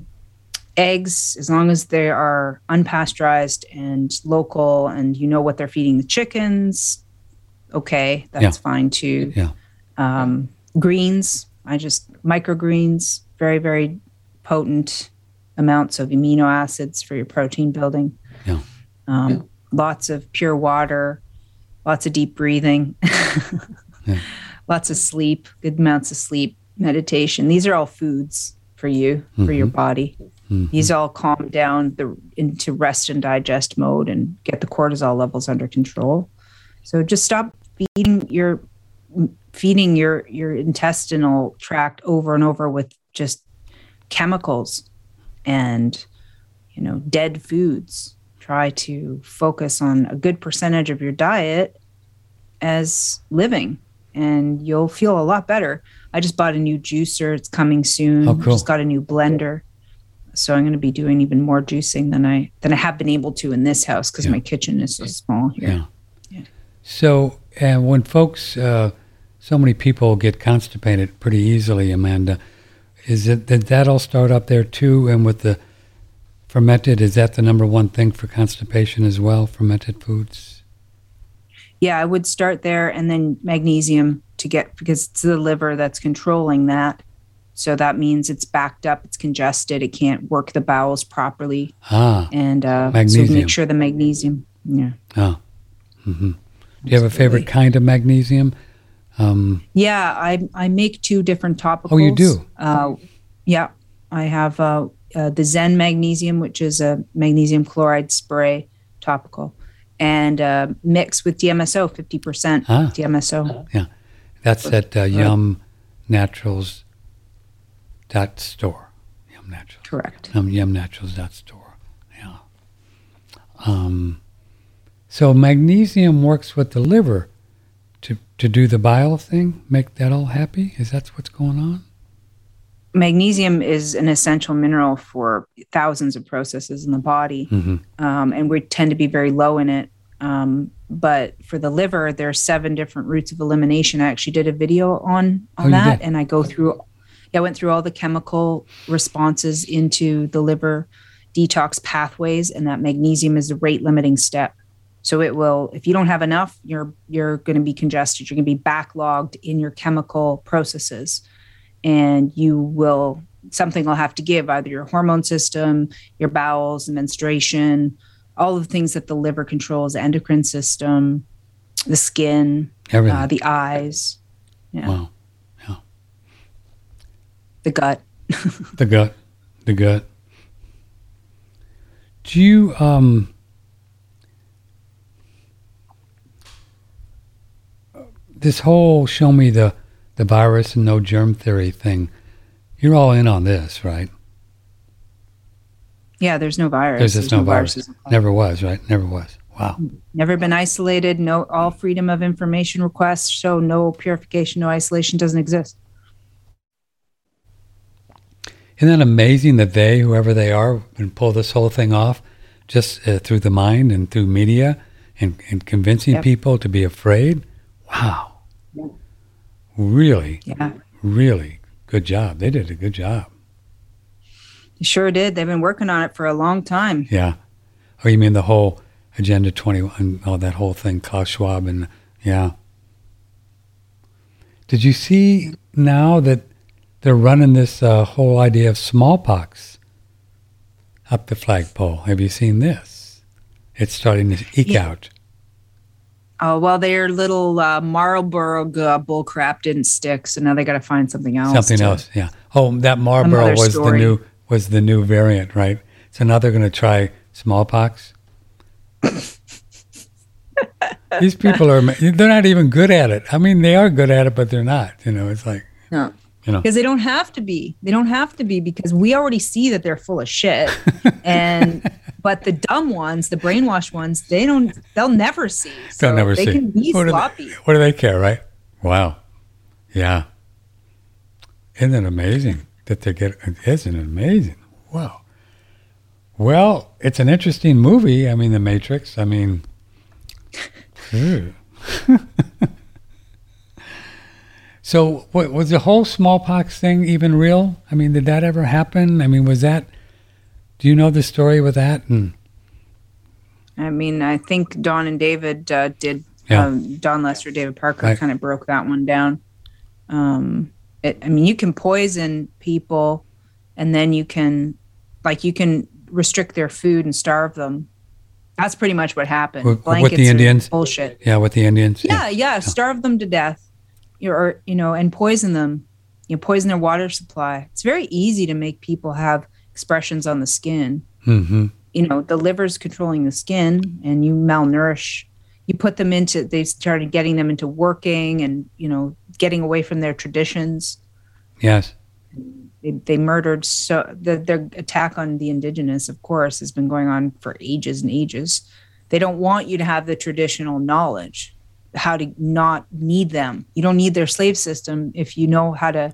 eggs, as long as they are unpasteurized and local and you know what they're feeding the chickens, okay, that's yeah. fine too. Yeah. Um, greens, I just, microgreens, very, very potent amounts of amino acids for your protein building. Yeah. Um, yeah. Lots of pure water. Lots of deep breathing, yeah. lots of sleep, good amounts of sleep, meditation. These are all foods for you, mm-hmm. for your body. Mm-hmm. These all calm down the into rest and digest mode and get the cortisol levels under control. So just stop feeding your feeding your your intestinal tract over and over with just chemicals and, you know, dead foods. Try to focus on a good percentage of your diet as living, and you'll feel a lot better. I just bought a new juicer. It's coming soon. Oh, cool. Just got a new blender. So I'm going to be doing even more juicing than I than I have been able to in this house because yeah. my kitchen is so small here. Yeah. yeah. So uh, when folks, uh, so many people get constipated pretty easily, Amanda, is it that that'll start up there too? And with the fermented, is that the number one thing for constipation as well, fermented foods? Yeah, I would start there, and then magnesium to get, because it's the liver that's controlling that. So that means it's backed up, it's congested, it can't work the bowels properly. Ah, and uh, magnesium. So make sure the magnesium, yeah. Oh, mm-hmm. Do you have a favorite kind of magnesium? Um, yeah, I I make two different topicals. Oh, you do? Uh, yeah, I have uh, uh, the Zen Magnesium, which is a magnesium chloride spray topical, and uh, mixed with D M S O, fifty percent ah, D M S O. Yeah, that's at uh, Yum Naturals. Dot store, Yum Naturals. Correct. Um, yum naturals dot store. Yeah. Um, so magnesium works with the liver to to do the bile thing, make that all happy. Is that what's going on? Magnesium is an essential mineral for thousands of processes in the body, mm-hmm. um, and we tend to be very low in it. Um, but for the liver, there are seven different routes of elimination. I actually did a video on on oh, that, and I go through. I went through all the chemical responses into the liver detox pathways, and that magnesium is the rate limiting step. So it will, if you don't have enough, you're you're going to be congested, you're going to be backlogged in your chemical processes, and you will, something will have to give, either your hormone system, your bowels, menstruation, all of the things that the liver controls, the endocrine system, the skin, uh, the eyes. Yeah. Wow. The gut. the gut. The gut. Do you, um, this whole show me the, the virus and no germ theory thing, you're all in on this, right? Yeah, there's no virus. There's just there's no, no virus. virus. Never was, right? Never was. Wow. Never been isolated. No, all freedom of information requests. So no purification, no isolation, doesn't exist. Isn't that amazing that they, whoever they are, can pull this whole thing off just uh, through the mind and through media and, and convincing yep. people to be afraid? Wow. Yep. Really, yeah. really good job. They did a good job. They sure did. They've been working on it for a long time. Yeah. Oh, you mean the whole Agenda twenty-one, all that whole thing, Klaus Schwab, and yeah. Did you see now that they're running this uh, whole idea of smallpox up the flagpole? Have you seen this? It's starting to eke yeah. out. Oh, well, their little uh, Marlboro uh, bullcrap didn't stick, so now they got to find something else. Something else, yeah. Oh, that Marlboro was story. the new was the new variant, right? So now they're going to try smallpox. These people are—they're not even good at it. I mean, they are good at it, but they're not. You know, it's like no. Because you know. they don't have to be. They don't have to be because we already see that they're full of shit. and But the dumb ones, the brainwashed ones, they don't, they'll never see. So they'll never they see. They can be what sloppy. Do they, what do they care, right? Wow. Yeah. Isn't it amazing that they get, isn't it amazing? Wow. Well, it's an interesting movie. I mean, The Matrix. I mean, So what, was the whole smallpox thing even real? I mean, did that ever happen? I mean, was that, do you know the story with that? And I mean, I think Don and David uh, did, yeah. um, Don Lester, David Parker right. kind of broke that one down. Um, it, I mean, you can poison people and then you can, like you can restrict their food and starve them. That's pretty much what happened. With, with the Indians? Bullshit. Yeah, with the Indians. Yeah, yeah, yeah starve yeah. them to death. Or, you know, and poison them, you know, poison their water supply. It's very easy to make people have expressions on the skin. Mm-hmm. You know, the liver's controlling the skin, and you malnourish. You put them into, they started getting them into working and, you know, getting away from their traditions. Yes. They, they murdered, so the, their attack on the indigenous, of course, has been going on for ages and ages. They don't want you to have the traditional knowledge. How to not need them. You don't need their slave system if you know how to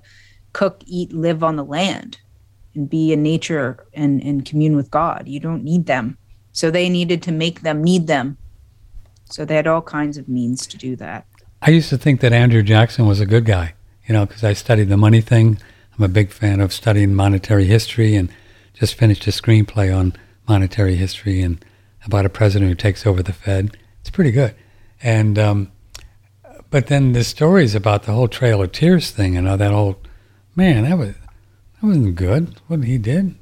cook, eat, live on the land and be in nature and, and commune with God. You don't need them. So they needed to make them need them. So they had all kinds of means to do that. I used to think that Andrew Jackson was a good guy, you know, because I studied the money thing. I'm a big fan of studying monetary history, and just finished a screenplay on monetary history and about a president who takes over the Fed. It's pretty good. And um, but then the stories about the whole Trail of Tears thing and all that old man, that was that wasn't good. What he did.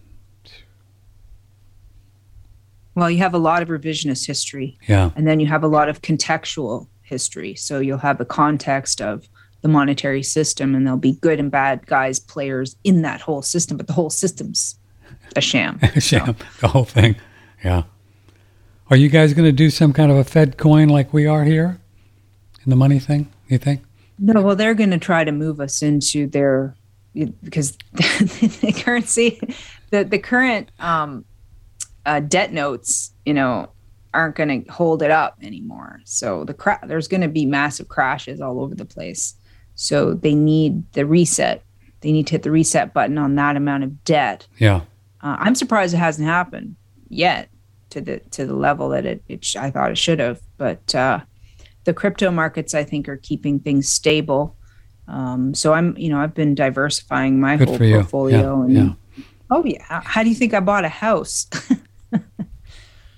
Well, you have a lot of revisionist history, yeah, and then you have a lot of contextual history. So you'll have a context of the monetary system, and there'll be good and bad guys, players in that whole system, but the whole system's a sham. a sham, so. The whole thing, yeah. Are you guys going to do some kind of a Fed coin like we are here in the money thing, you think? No, well, they're going to try to move us into their, because the currency, the, the current um, uh, debt notes, you know, aren't going to hold it up anymore. So the cra- there's going to be massive crashes all over the place. So they need the reset. They need to hit the reset button on that amount of debt. Yeah. Uh, I'm surprised it hasn't happened yet. to the to the level that it, it sh- I thought it should have. But uh, the crypto markets, I think, are keeping things stable. Um, so I'm, you know, I've been diversifying my Good whole portfolio. Yeah, and yeah. Oh, yeah. How do you think I bought a house?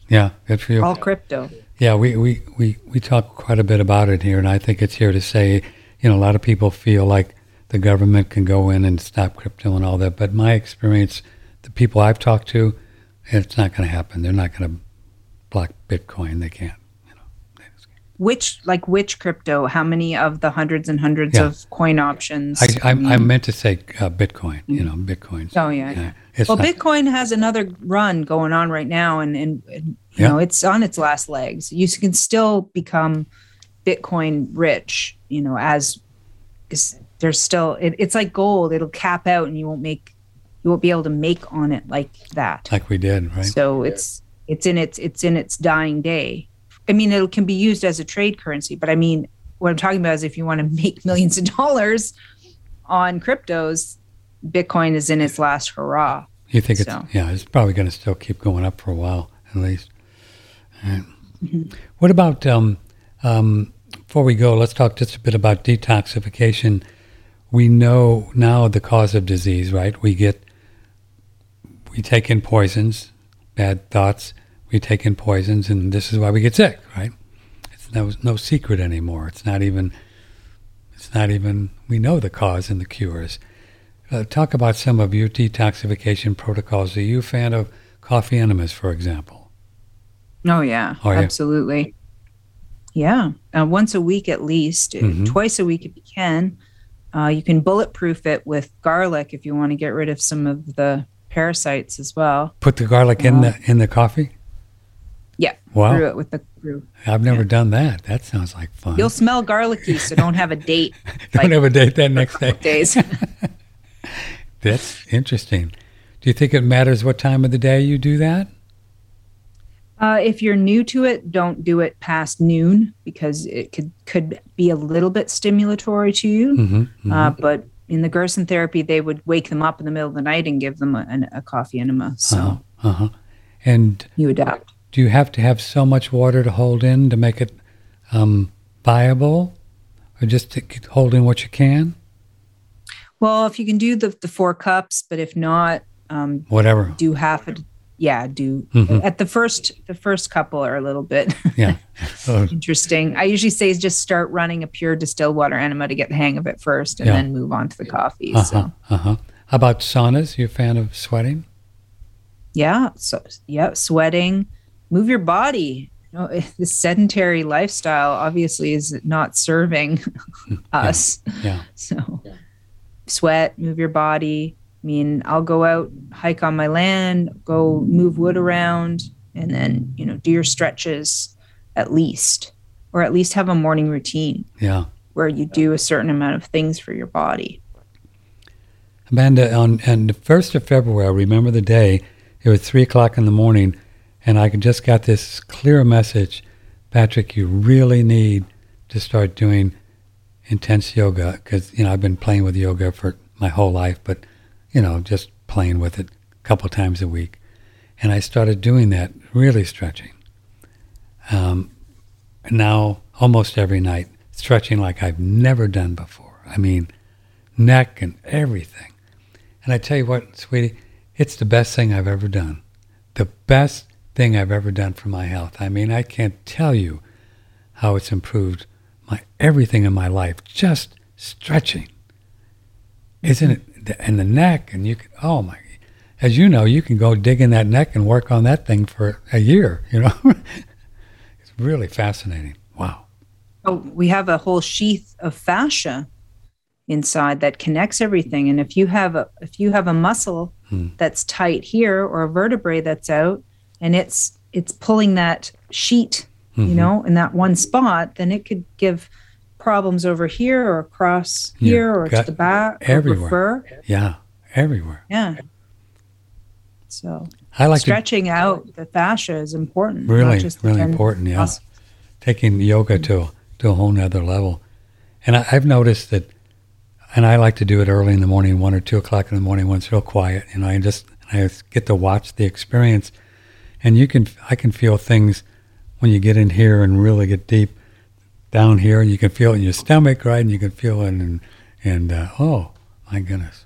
Yeah. Good for you. All crypto. Yeah. We, we, we, we talk quite a bit about it here. And I think it's here to say, you know, a lot of people feel like the government can go in and stop crypto and all that. But my experience, the people I've talked to, it's not going to happen. They're not going to block Bitcoin. They can't. You know, they just can't. Which, like which crypto? How many of the hundreds and hundreds yeah. of coin options? I, I, I, mean, I meant to say uh, Bitcoin. Mm-hmm. You know, Bitcoin. Oh yeah. yeah. yeah. Well, not, Bitcoin has another run going on right now, and and, and you yeah. know it's on its last legs. You can still become Bitcoin rich. You know, as there's still it, it's like gold. It'll cap out, and you won't make. You won't be able to make on it like that. Like we did, right? So it's it's in its it's in its dying day. I mean, it can be used as a trade currency, but I mean, what I'm talking about is if you want to make millions of dollars on cryptos, Bitcoin is in its last hurrah. You think so. It's yeah, it's probably going to still keep going up for a while at least. Right. Mm-hmm. What about um, um, before we go? Let's talk just a bit about detoxification. We know now the cause of disease, right? We get. We take in poisons, bad thoughts. We take in poisons, and this is why we get sick, right? It's no, no secret anymore. It's not even. It's not even. We know the cause and the cures. Uh, talk about some of your detoxification protocols. Are you a fan of coffee enemas, for example? Oh yeah, Are absolutely. You? Yeah, uh, once a week at least, mm-hmm. twice a week if you can. Uh, you can bulletproof it with garlic if you want to get rid of some of the parasites as well. Put the garlic uh, in the in the coffee? Yeah. Wow. Brew it with the brew. I've never yeah. done that. That sounds like fun. You'll smell garlicky, so don't have a date. don't like, have a date that next day. Days. That's interesting. Do you think it matters what time of the day you do that? Uh, if you're new to it, don't do it past noon because it could, could be a little bit stimulatory to you. Mm-hmm, mm-hmm. Uh, but in the Gerson therapy, they would wake them up in the middle of the night and give them a, a coffee enema. So uh-huh, uh-huh. And you adapt. Do you have to have so much water to hold in to make it um, viable or just to hold in what you can? Well, if you can do the, the four cups, but if not, um, whatever. Do half a Yeah, do mm-hmm. at the first the first couple are a little bit yeah. uh, interesting. I usually say just start running a pure distilled water enema to get the hang of it first and yeah. then move on to the coffee. Uh-huh, so. uh-huh. How about saunas? You a fan of sweating? Yeah, so yeah, sweating. Move your body. You know, the sedentary lifestyle obviously is not serving us. Yeah. yeah. So yeah. sweat, move your body. I mean, I'll go out, hike on my land, go move wood around, and then, you know, do your stretches at least, or at least have a morning routine yeah. where you do a certain amount of things for your body. Amanda, on, on the first of February, I remember the day, it was three o'clock in the morning, and I just got this clear message, Patrick, you really need to start doing intense yoga, because, you know, I've been playing with yoga for my whole life, but you know, just playing with it a couple times a week. And I started doing that, really stretching. Um, now almost every night, stretching like I've never done before. I mean, neck and everything. And I tell you what, sweetie, it's the best thing I've ever done. The best thing I've ever done for my health. I mean, I can't tell you how it's improved my everything in my life, just stretching. Isn't it? And the neck, and you can, oh my, as you know, you can go dig in that neck and work on that thing for a year, you know. It's really fascinating. Wow. Oh, we have a whole sheath of fascia inside that connects everything. And if you have a, if you have a muscle hmm. that's tight here or a vertebrae that's out and it's, it's pulling that sheet, mm-hmm. you know, in that one spot, then it could give problems over here or across yeah, here or to the back. Everywhere. Yeah. Everywhere. Yeah. So I like stretching to, out the fascia is important. Really, really important. Yeah. Muscles. Taking yoga to, to a whole nother level. And I, I've noticed that, and I like to do it early in the morning, one or two o'clock in the morning when it's real quiet. You know, I just, I just get to watch the experience, and you can, I can feel things when you get in here and really get deep down here. You can feel it in your stomach, right? And you can feel it and, and uh, oh my goodness.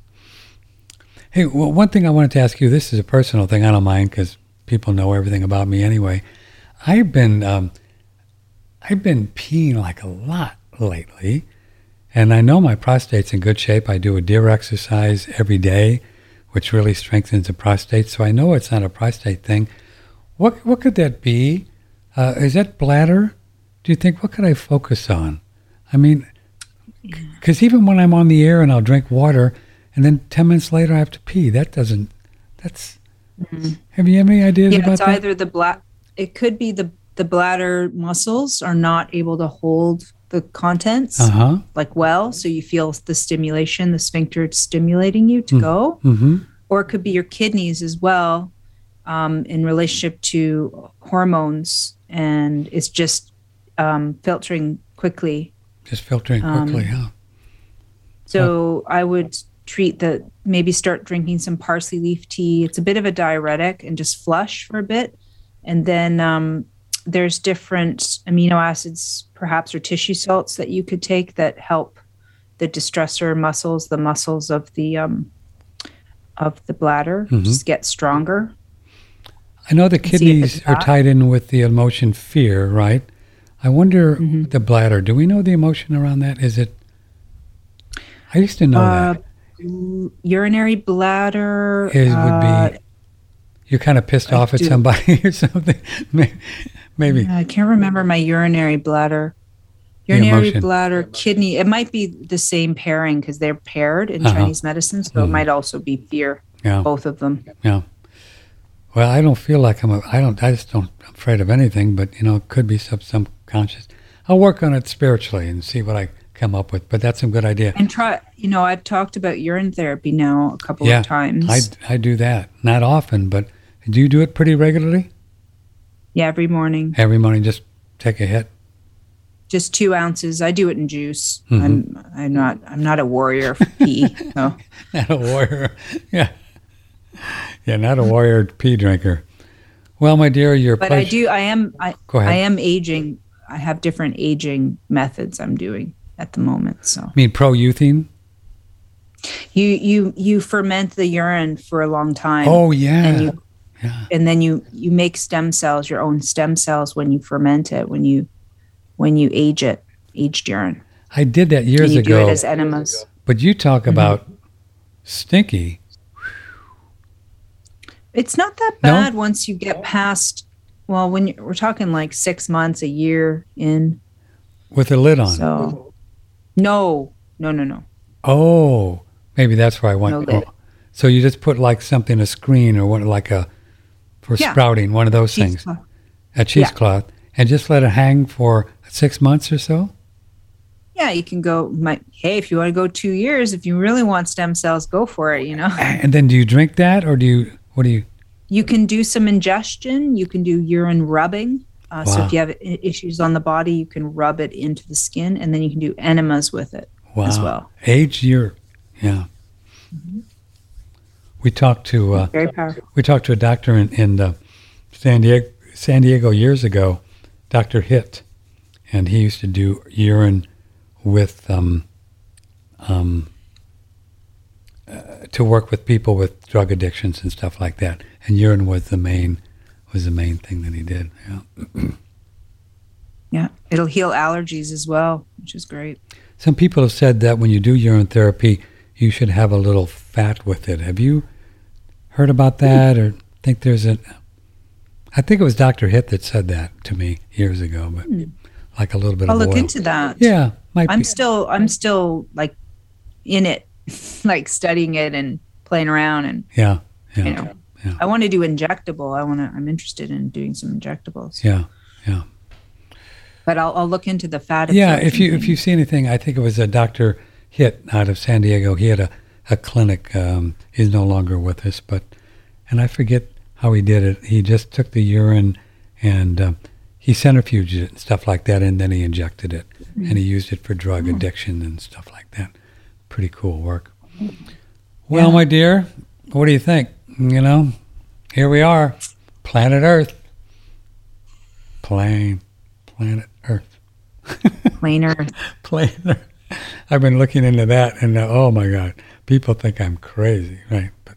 Hey, well, one thing I wanted to ask you, this is a personal thing. I don't mind because people know everything about me anyway. I've been, um, I've been peeing like a lot lately. And I know my prostate's in good shape. I do a deer exercise every day, which really strengthens the prostate. So I know it's not a prostate thing. What what could that be? Uh, is that bladder? Do you think, what could I focus on? I mean, because even when I'm on the air and I'll drink water, and then ten minutes later I have to pee. That doesn't, that's, mm-hmm. have you any ideas yeah, about it's that? It's either the bladder, it could be the, the bladder muscles are not able to hold the contents uh-huh. like well, so you feel the stimulation, the sphincter stimulating you to mm-hmm. go. Mm-hmm. Or it could be your kidneys as well, um, in relationship to hormones. And it's just um, filtering quickly. Just filtering quickly, um, yeah. So yeah. I would treat the, maybe start drinking some parsley leaf tea. It's a bit of a diuretic and just flush for a bit. And then um, there's different amino acids, perhaps, or tissue salts that you could take that help the distressor muscles, the muscles of the um, of the bladder mm-hmm. just get stronger. I know the kidneys are tied in with the emotion fear, right? I wonder, mm-hmm. the bladder, do we know the emotion around that? Is it, I used to know uh, that. L- urinary bladder. It uh, would be, you're kind of pissed I off do. at somebody or something. Maybe. Maybe. I can't remember my urinary bladder. Urinary bladder, kidney. It might be the same pairing because they're paired in uh-huh. Chinese medicine, so mm-hmm. it might also be fear, yeah. both of them. Yeah. Well, I don't feel like I'm a, I don't, I just don't, I'm afraid of anything, but, you know, it could be sub, subconscious. I'll work on it spiritually and see what I come up with, but that's a good idea. And try, you know, I've talked about urine therapy now a couple yeah, of times. I, I do that. Not often, but do you do it pretty regularly? Yeah, every morning. Every morning, just take a hit. Just two ounces. I do it in juice. Mm-hmm. I'm, I'm not, I'm not a warrior for pee. So. Not a warrior. Yeah. Yeah, not a warrior pee drinker. Well, my dear, your but pleasure. I do. I am. I, Go ahead. I am aging. I have different aging methods I'm doing at the moment. So. You mean pro-euthine? You you you ferment the urine for a long time. Oh yeah. And you, yeah. And then you, you make stem cells, your own stem cells, when you ferment it, when you when you age it, aged urine. I did that years and you ago. You do it as enemas. But you talk about mm-hmm. stinky. It's not that bad no? once you get past, well, when you, we're talking like six months, a year in. With a lid on. So, no, no, no, no. Oh, maybe that's where I went. No oh. So you just put like something, a screen or one, like a, for yeah. sprouting, one of those cheese things. Cloth. A cheesecloth. Yeah. And just let it hang for six months or so? Yeah, you can go, my, hey, if you want to go two years, if you really want stem cells, go for it, you know. And then do you drink that or do you... What do you? You can do some ingestion. You can do urine rubbing. Uh, wow. So if you have issues on the body, you can rub it into the skin, and then you can do enemas with it wow. as well. Age year, yeah. Mm-hmm. We talked to uh, very powerful. We talked to a doctor in in uh, San Diego San Diego years ago, Doctor Hitt, and he used to do urine with um, um, uh, to work with people with drug addictions and stuff like that. And urine was the main was the main thing that he did. Yeah. Yeah, it'll heal allergies as well, which is great. Some people have said that when you do urine therapy, you should have a little fat with it. Have you heard about that, or think there's a? I think it was Doctor Hitt that said that to me years ago, but like a little bit. I'll of I'll look oil. into that. Yeah, might I'm be. still I'm still like in it, like studying it and playing around and yeah, yeah, you know, yeah. I want to do injectable. I want to. I'm interested in doing some injectables. Yeah, yeah. But I'll, I'll look into the fat. Yeah, if you thing. if you see anything, I think it was a Doctor Hitt out of San Diego. He had a a clinic. Um, he's no longer with us, but and I forget how he did it. He just took the urine and um, he centrifuged it and stuff like that, and then he injected it, mm-hmm. and he used it for drug oh. addiction and stuff like that. Pretty cool work. Well, yeah. my dear, what do you think? You know, here we are, planet Earth, plain planet. Earth. Plain Earth. Plain Earth. I've been looking into that, and uh, oh my God, people think I'm crazy, right? But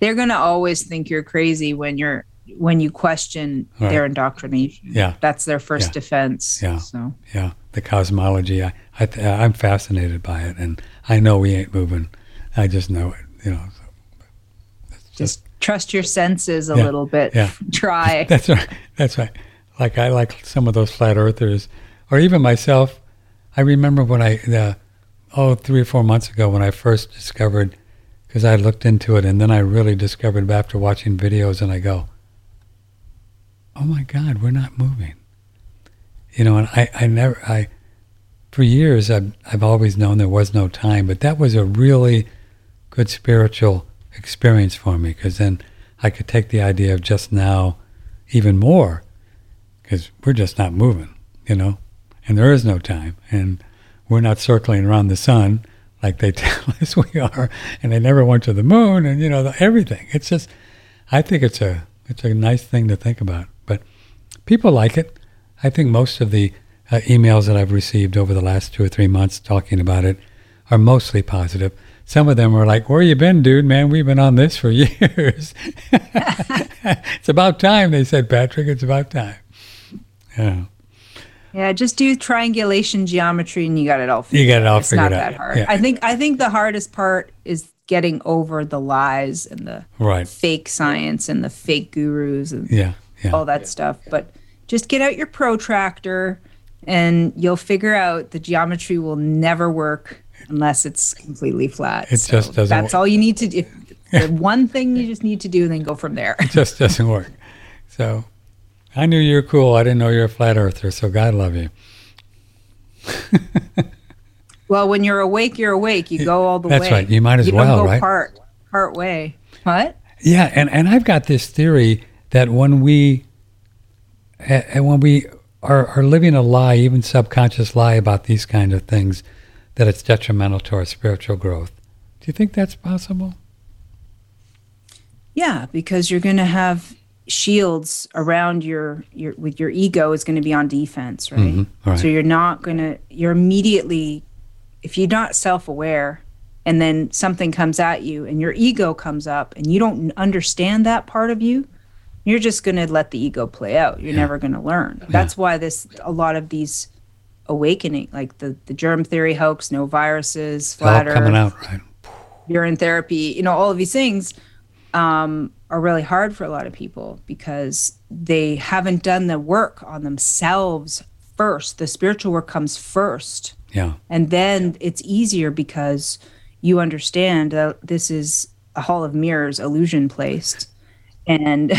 they're going to always think you're crazy when you're when you question right. their indoctrination. Yeah, that's their first yeah. defense. Yeah, so yeah, the cosmology. I, I th- I'm fascinated by it, and I know we ain't moving. I just know it, you know. So, just, just trust your senses a yeah, little bit. Yeah. Try. That's right. That's right. Like I like some of those flat earthers, or even myself. I remember when I, uh, oh, three or four months ago when I first discovered, because I looked into it, and then I really discovered after watching videos, and I go, oh my God, we're not moving. You know, and I, I never, I, for years, I've, I've always known there was no time, but that was a really good spiritual experience for me, because then I could take the idea of just now even more. Because we're just not moving, you know, and there is no time, and we're not circling around the sun like they tell us we are, and they never went to the moon, and you know the, everything. It's just, I think it's a it's a nice thing to think about, but people like it. I think most of the uh, emails that I've received over the last two or three months talking about it are mostly positive. Some of them were like, "Where you been, dude? Man, we've been on this for years." It's about time, they said, Patrick. It's about time. Yeah. Yeah, just do triangulation geometry and you got it all figured out. You got it all figured out. It's not that hard. Yeah. I think I think the hardest part is getting over the lies and the right. fake science and the fake gurus and yeah, yeah. all that yeah. stuff. But just get out your protractor and you'll figure out the geometry will never work unless it's completely flat. It so just doesn't that's work. That's all you need to do. The one thing you just need to do and then go from there. It just doesn't work. So I knew you were cool. I didn't know you were a flat earther, so God love you. Well, when you're awake, you're awake. You go all the That's way. That's right. You might as you well, don't go right? Part, part way. What? Yeah, and, and I've got this theory that when we and when we are, are living a lie, even subconscious lie about these kind of things, that it's detrimental to our spiritual growth. Do you think that's possible? Yeah, because you're going to have shields around your your with your ego is going to be on defense, right? Mm-hmm. Right. So you're not going to you're immediately if you're not self-aware and then something comes at you and your ego comes up and you don't understand that part of you, you're just going to let the ego play out. You're yeah. never going to learn. Yeah. That's why this a lot of these awakening like the the germ theory hoax, no viruses, flat earth, coming out, right? Urine therapy, you know, all of these things um are really hard for a lot of people because they haven't done the work on themselves first. The spiritual work comes first. Yeah. And then yeah. it's easier because you understand that this is a hall of mirrors, illusion placed, and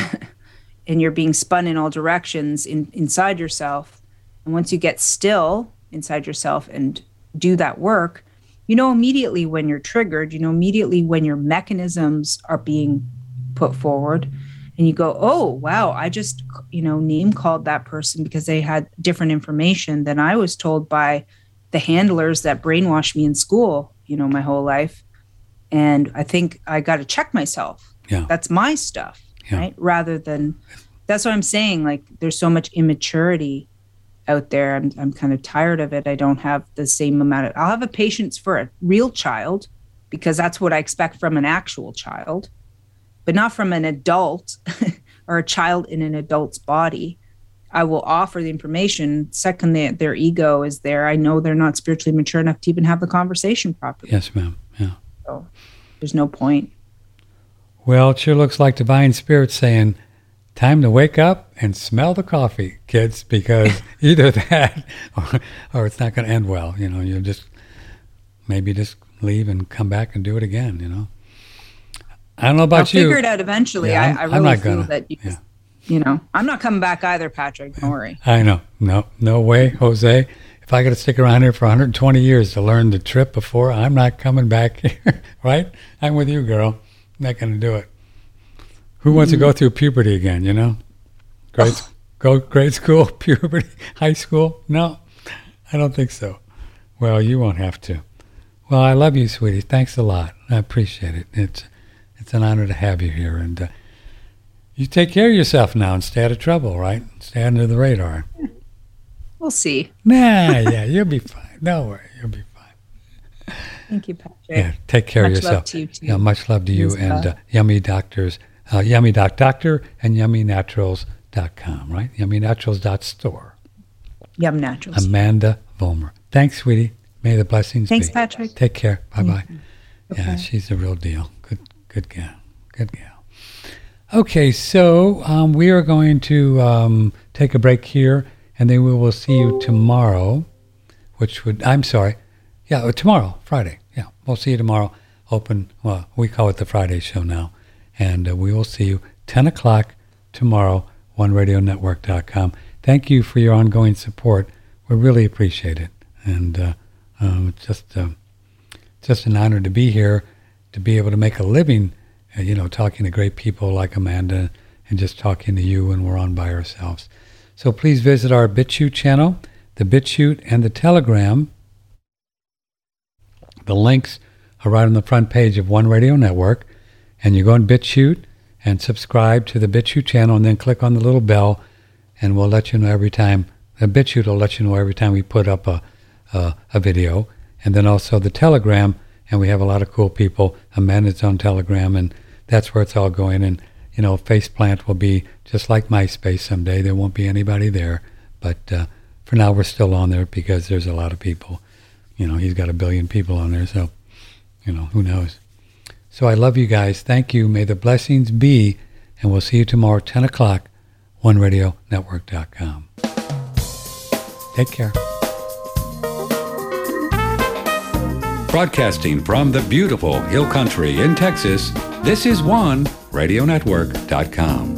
and you're being spun in all directions in, inside yourself. And once you get still inside yourself and do that work, you know immediately when you're triggered, you know immediately when your mechanisms are being put forward, and you go, oh wow, I just you know name called that person because they had different information than I was told by the handlers that brainwashed me in school, you know, my whole life. And I think I got to check myself. Yeah, that's my stuff, yeah. right? Rather than that's what I'm saying. Like there's so much immaturity out there. I'm I'm kind of tired of it. I don't have the same amount of, I'll have a patience for a real child because that's what I expect from an actual child, but not from an adult or a child in an adult's body. I will offer the information. Second, they, their ego is there. I know they're not spiritually mature enough to even have the conversation properly. Yes, ma'am. Yeah. So there's no point. Well, it sure looks like Divine Spirit saying, time to wake up and smell the coffee, kids, because either that or, or it's not going to end well. You know, you'll just maybe just leave and come back and do it again, you know. I don't know about I'll you. I'll figure it out eventually. Yeah, I'm, I, I really I'm not feel gonna, that you, yeah. just, you know, I'm not coming back either, Patrick. Don't worry. I know. No, no way, Jose. If I got to stick around here for one hundred twenty years to learn the trip before, I'm not coming back here, right? I'm with you, girl. Not going to do it. Who wants mm-hmm. to go through puberty again, you know? Grade, oh. go, grade school, puberty, high school? No, I don't think so. Well, you won't have to. Well, I love you, sweetie. Thanks a lot. I appreciate it. It's It's an honor to have you here, and uh, you take care of yourself now and stay out of trouble, right? Stay under the radar. We'll see. Nah, yeah, you'll be fine. Don't worry, you'll be fine. Thank you, Patrick. Yeah, take care much of yourself. Much love to you, too. Yeah, much love to you, Thanks, and uh, Yummy Doctors, uh, yummy dot doctor and yummy naturals dot com, right? yummy naturals dot store. Yum Naturals. Amanda Vollmer. Thanks, sweetie. May the blessings Thanks, be. Thanks, Patrick. Take care. Bye-bye. Okay. Yeah, she's the real deal. Good. Good gal, good gal. Okay, so um, we are going to um, take a break here, and then we will see you tomorrow, which would, I'm sorry, yeah, tomorrow, Friday. Yeah, we'll see you tomorrow. Open, well, we call it the Friday show now, and uh, we will see you ten o'clock tomorrow, one radio network dot com. Thank you for your ongoing support. We really appreciate it, and uh, um, it's just, uh, just an honor to be here. To be able to make a living, uh, you know, talking to great people like Amanda and just talking to you when we're on by ourselves. So please visit our BitChute channel, the BitChute and the Telegram. The links are right on the front page of One Radio Network. And you go on BitChute and subscribe to the BitChute channel and then click on the little bell and we'll let you know every time. The BitChute will let you know every time we put up a, a, a video. And then also the Telegram. And we have a lot of cool people. Amanda's on Telegram, and that's where it's all going. And, you know, Faceplant will be just like MySpace someday. There won't be anybody there. But uh, for now, we're still on there because there's a lot of people. You know, he's got a billion people on there. So, you know, who knows? So I love you guys. Thank you. May the blessings be. And we'll see you tomorrow, ten o'clock, one radio network dot com. Take care. Broadcasting from the beautiful Hill Country in Texas, this is one radio network dot com.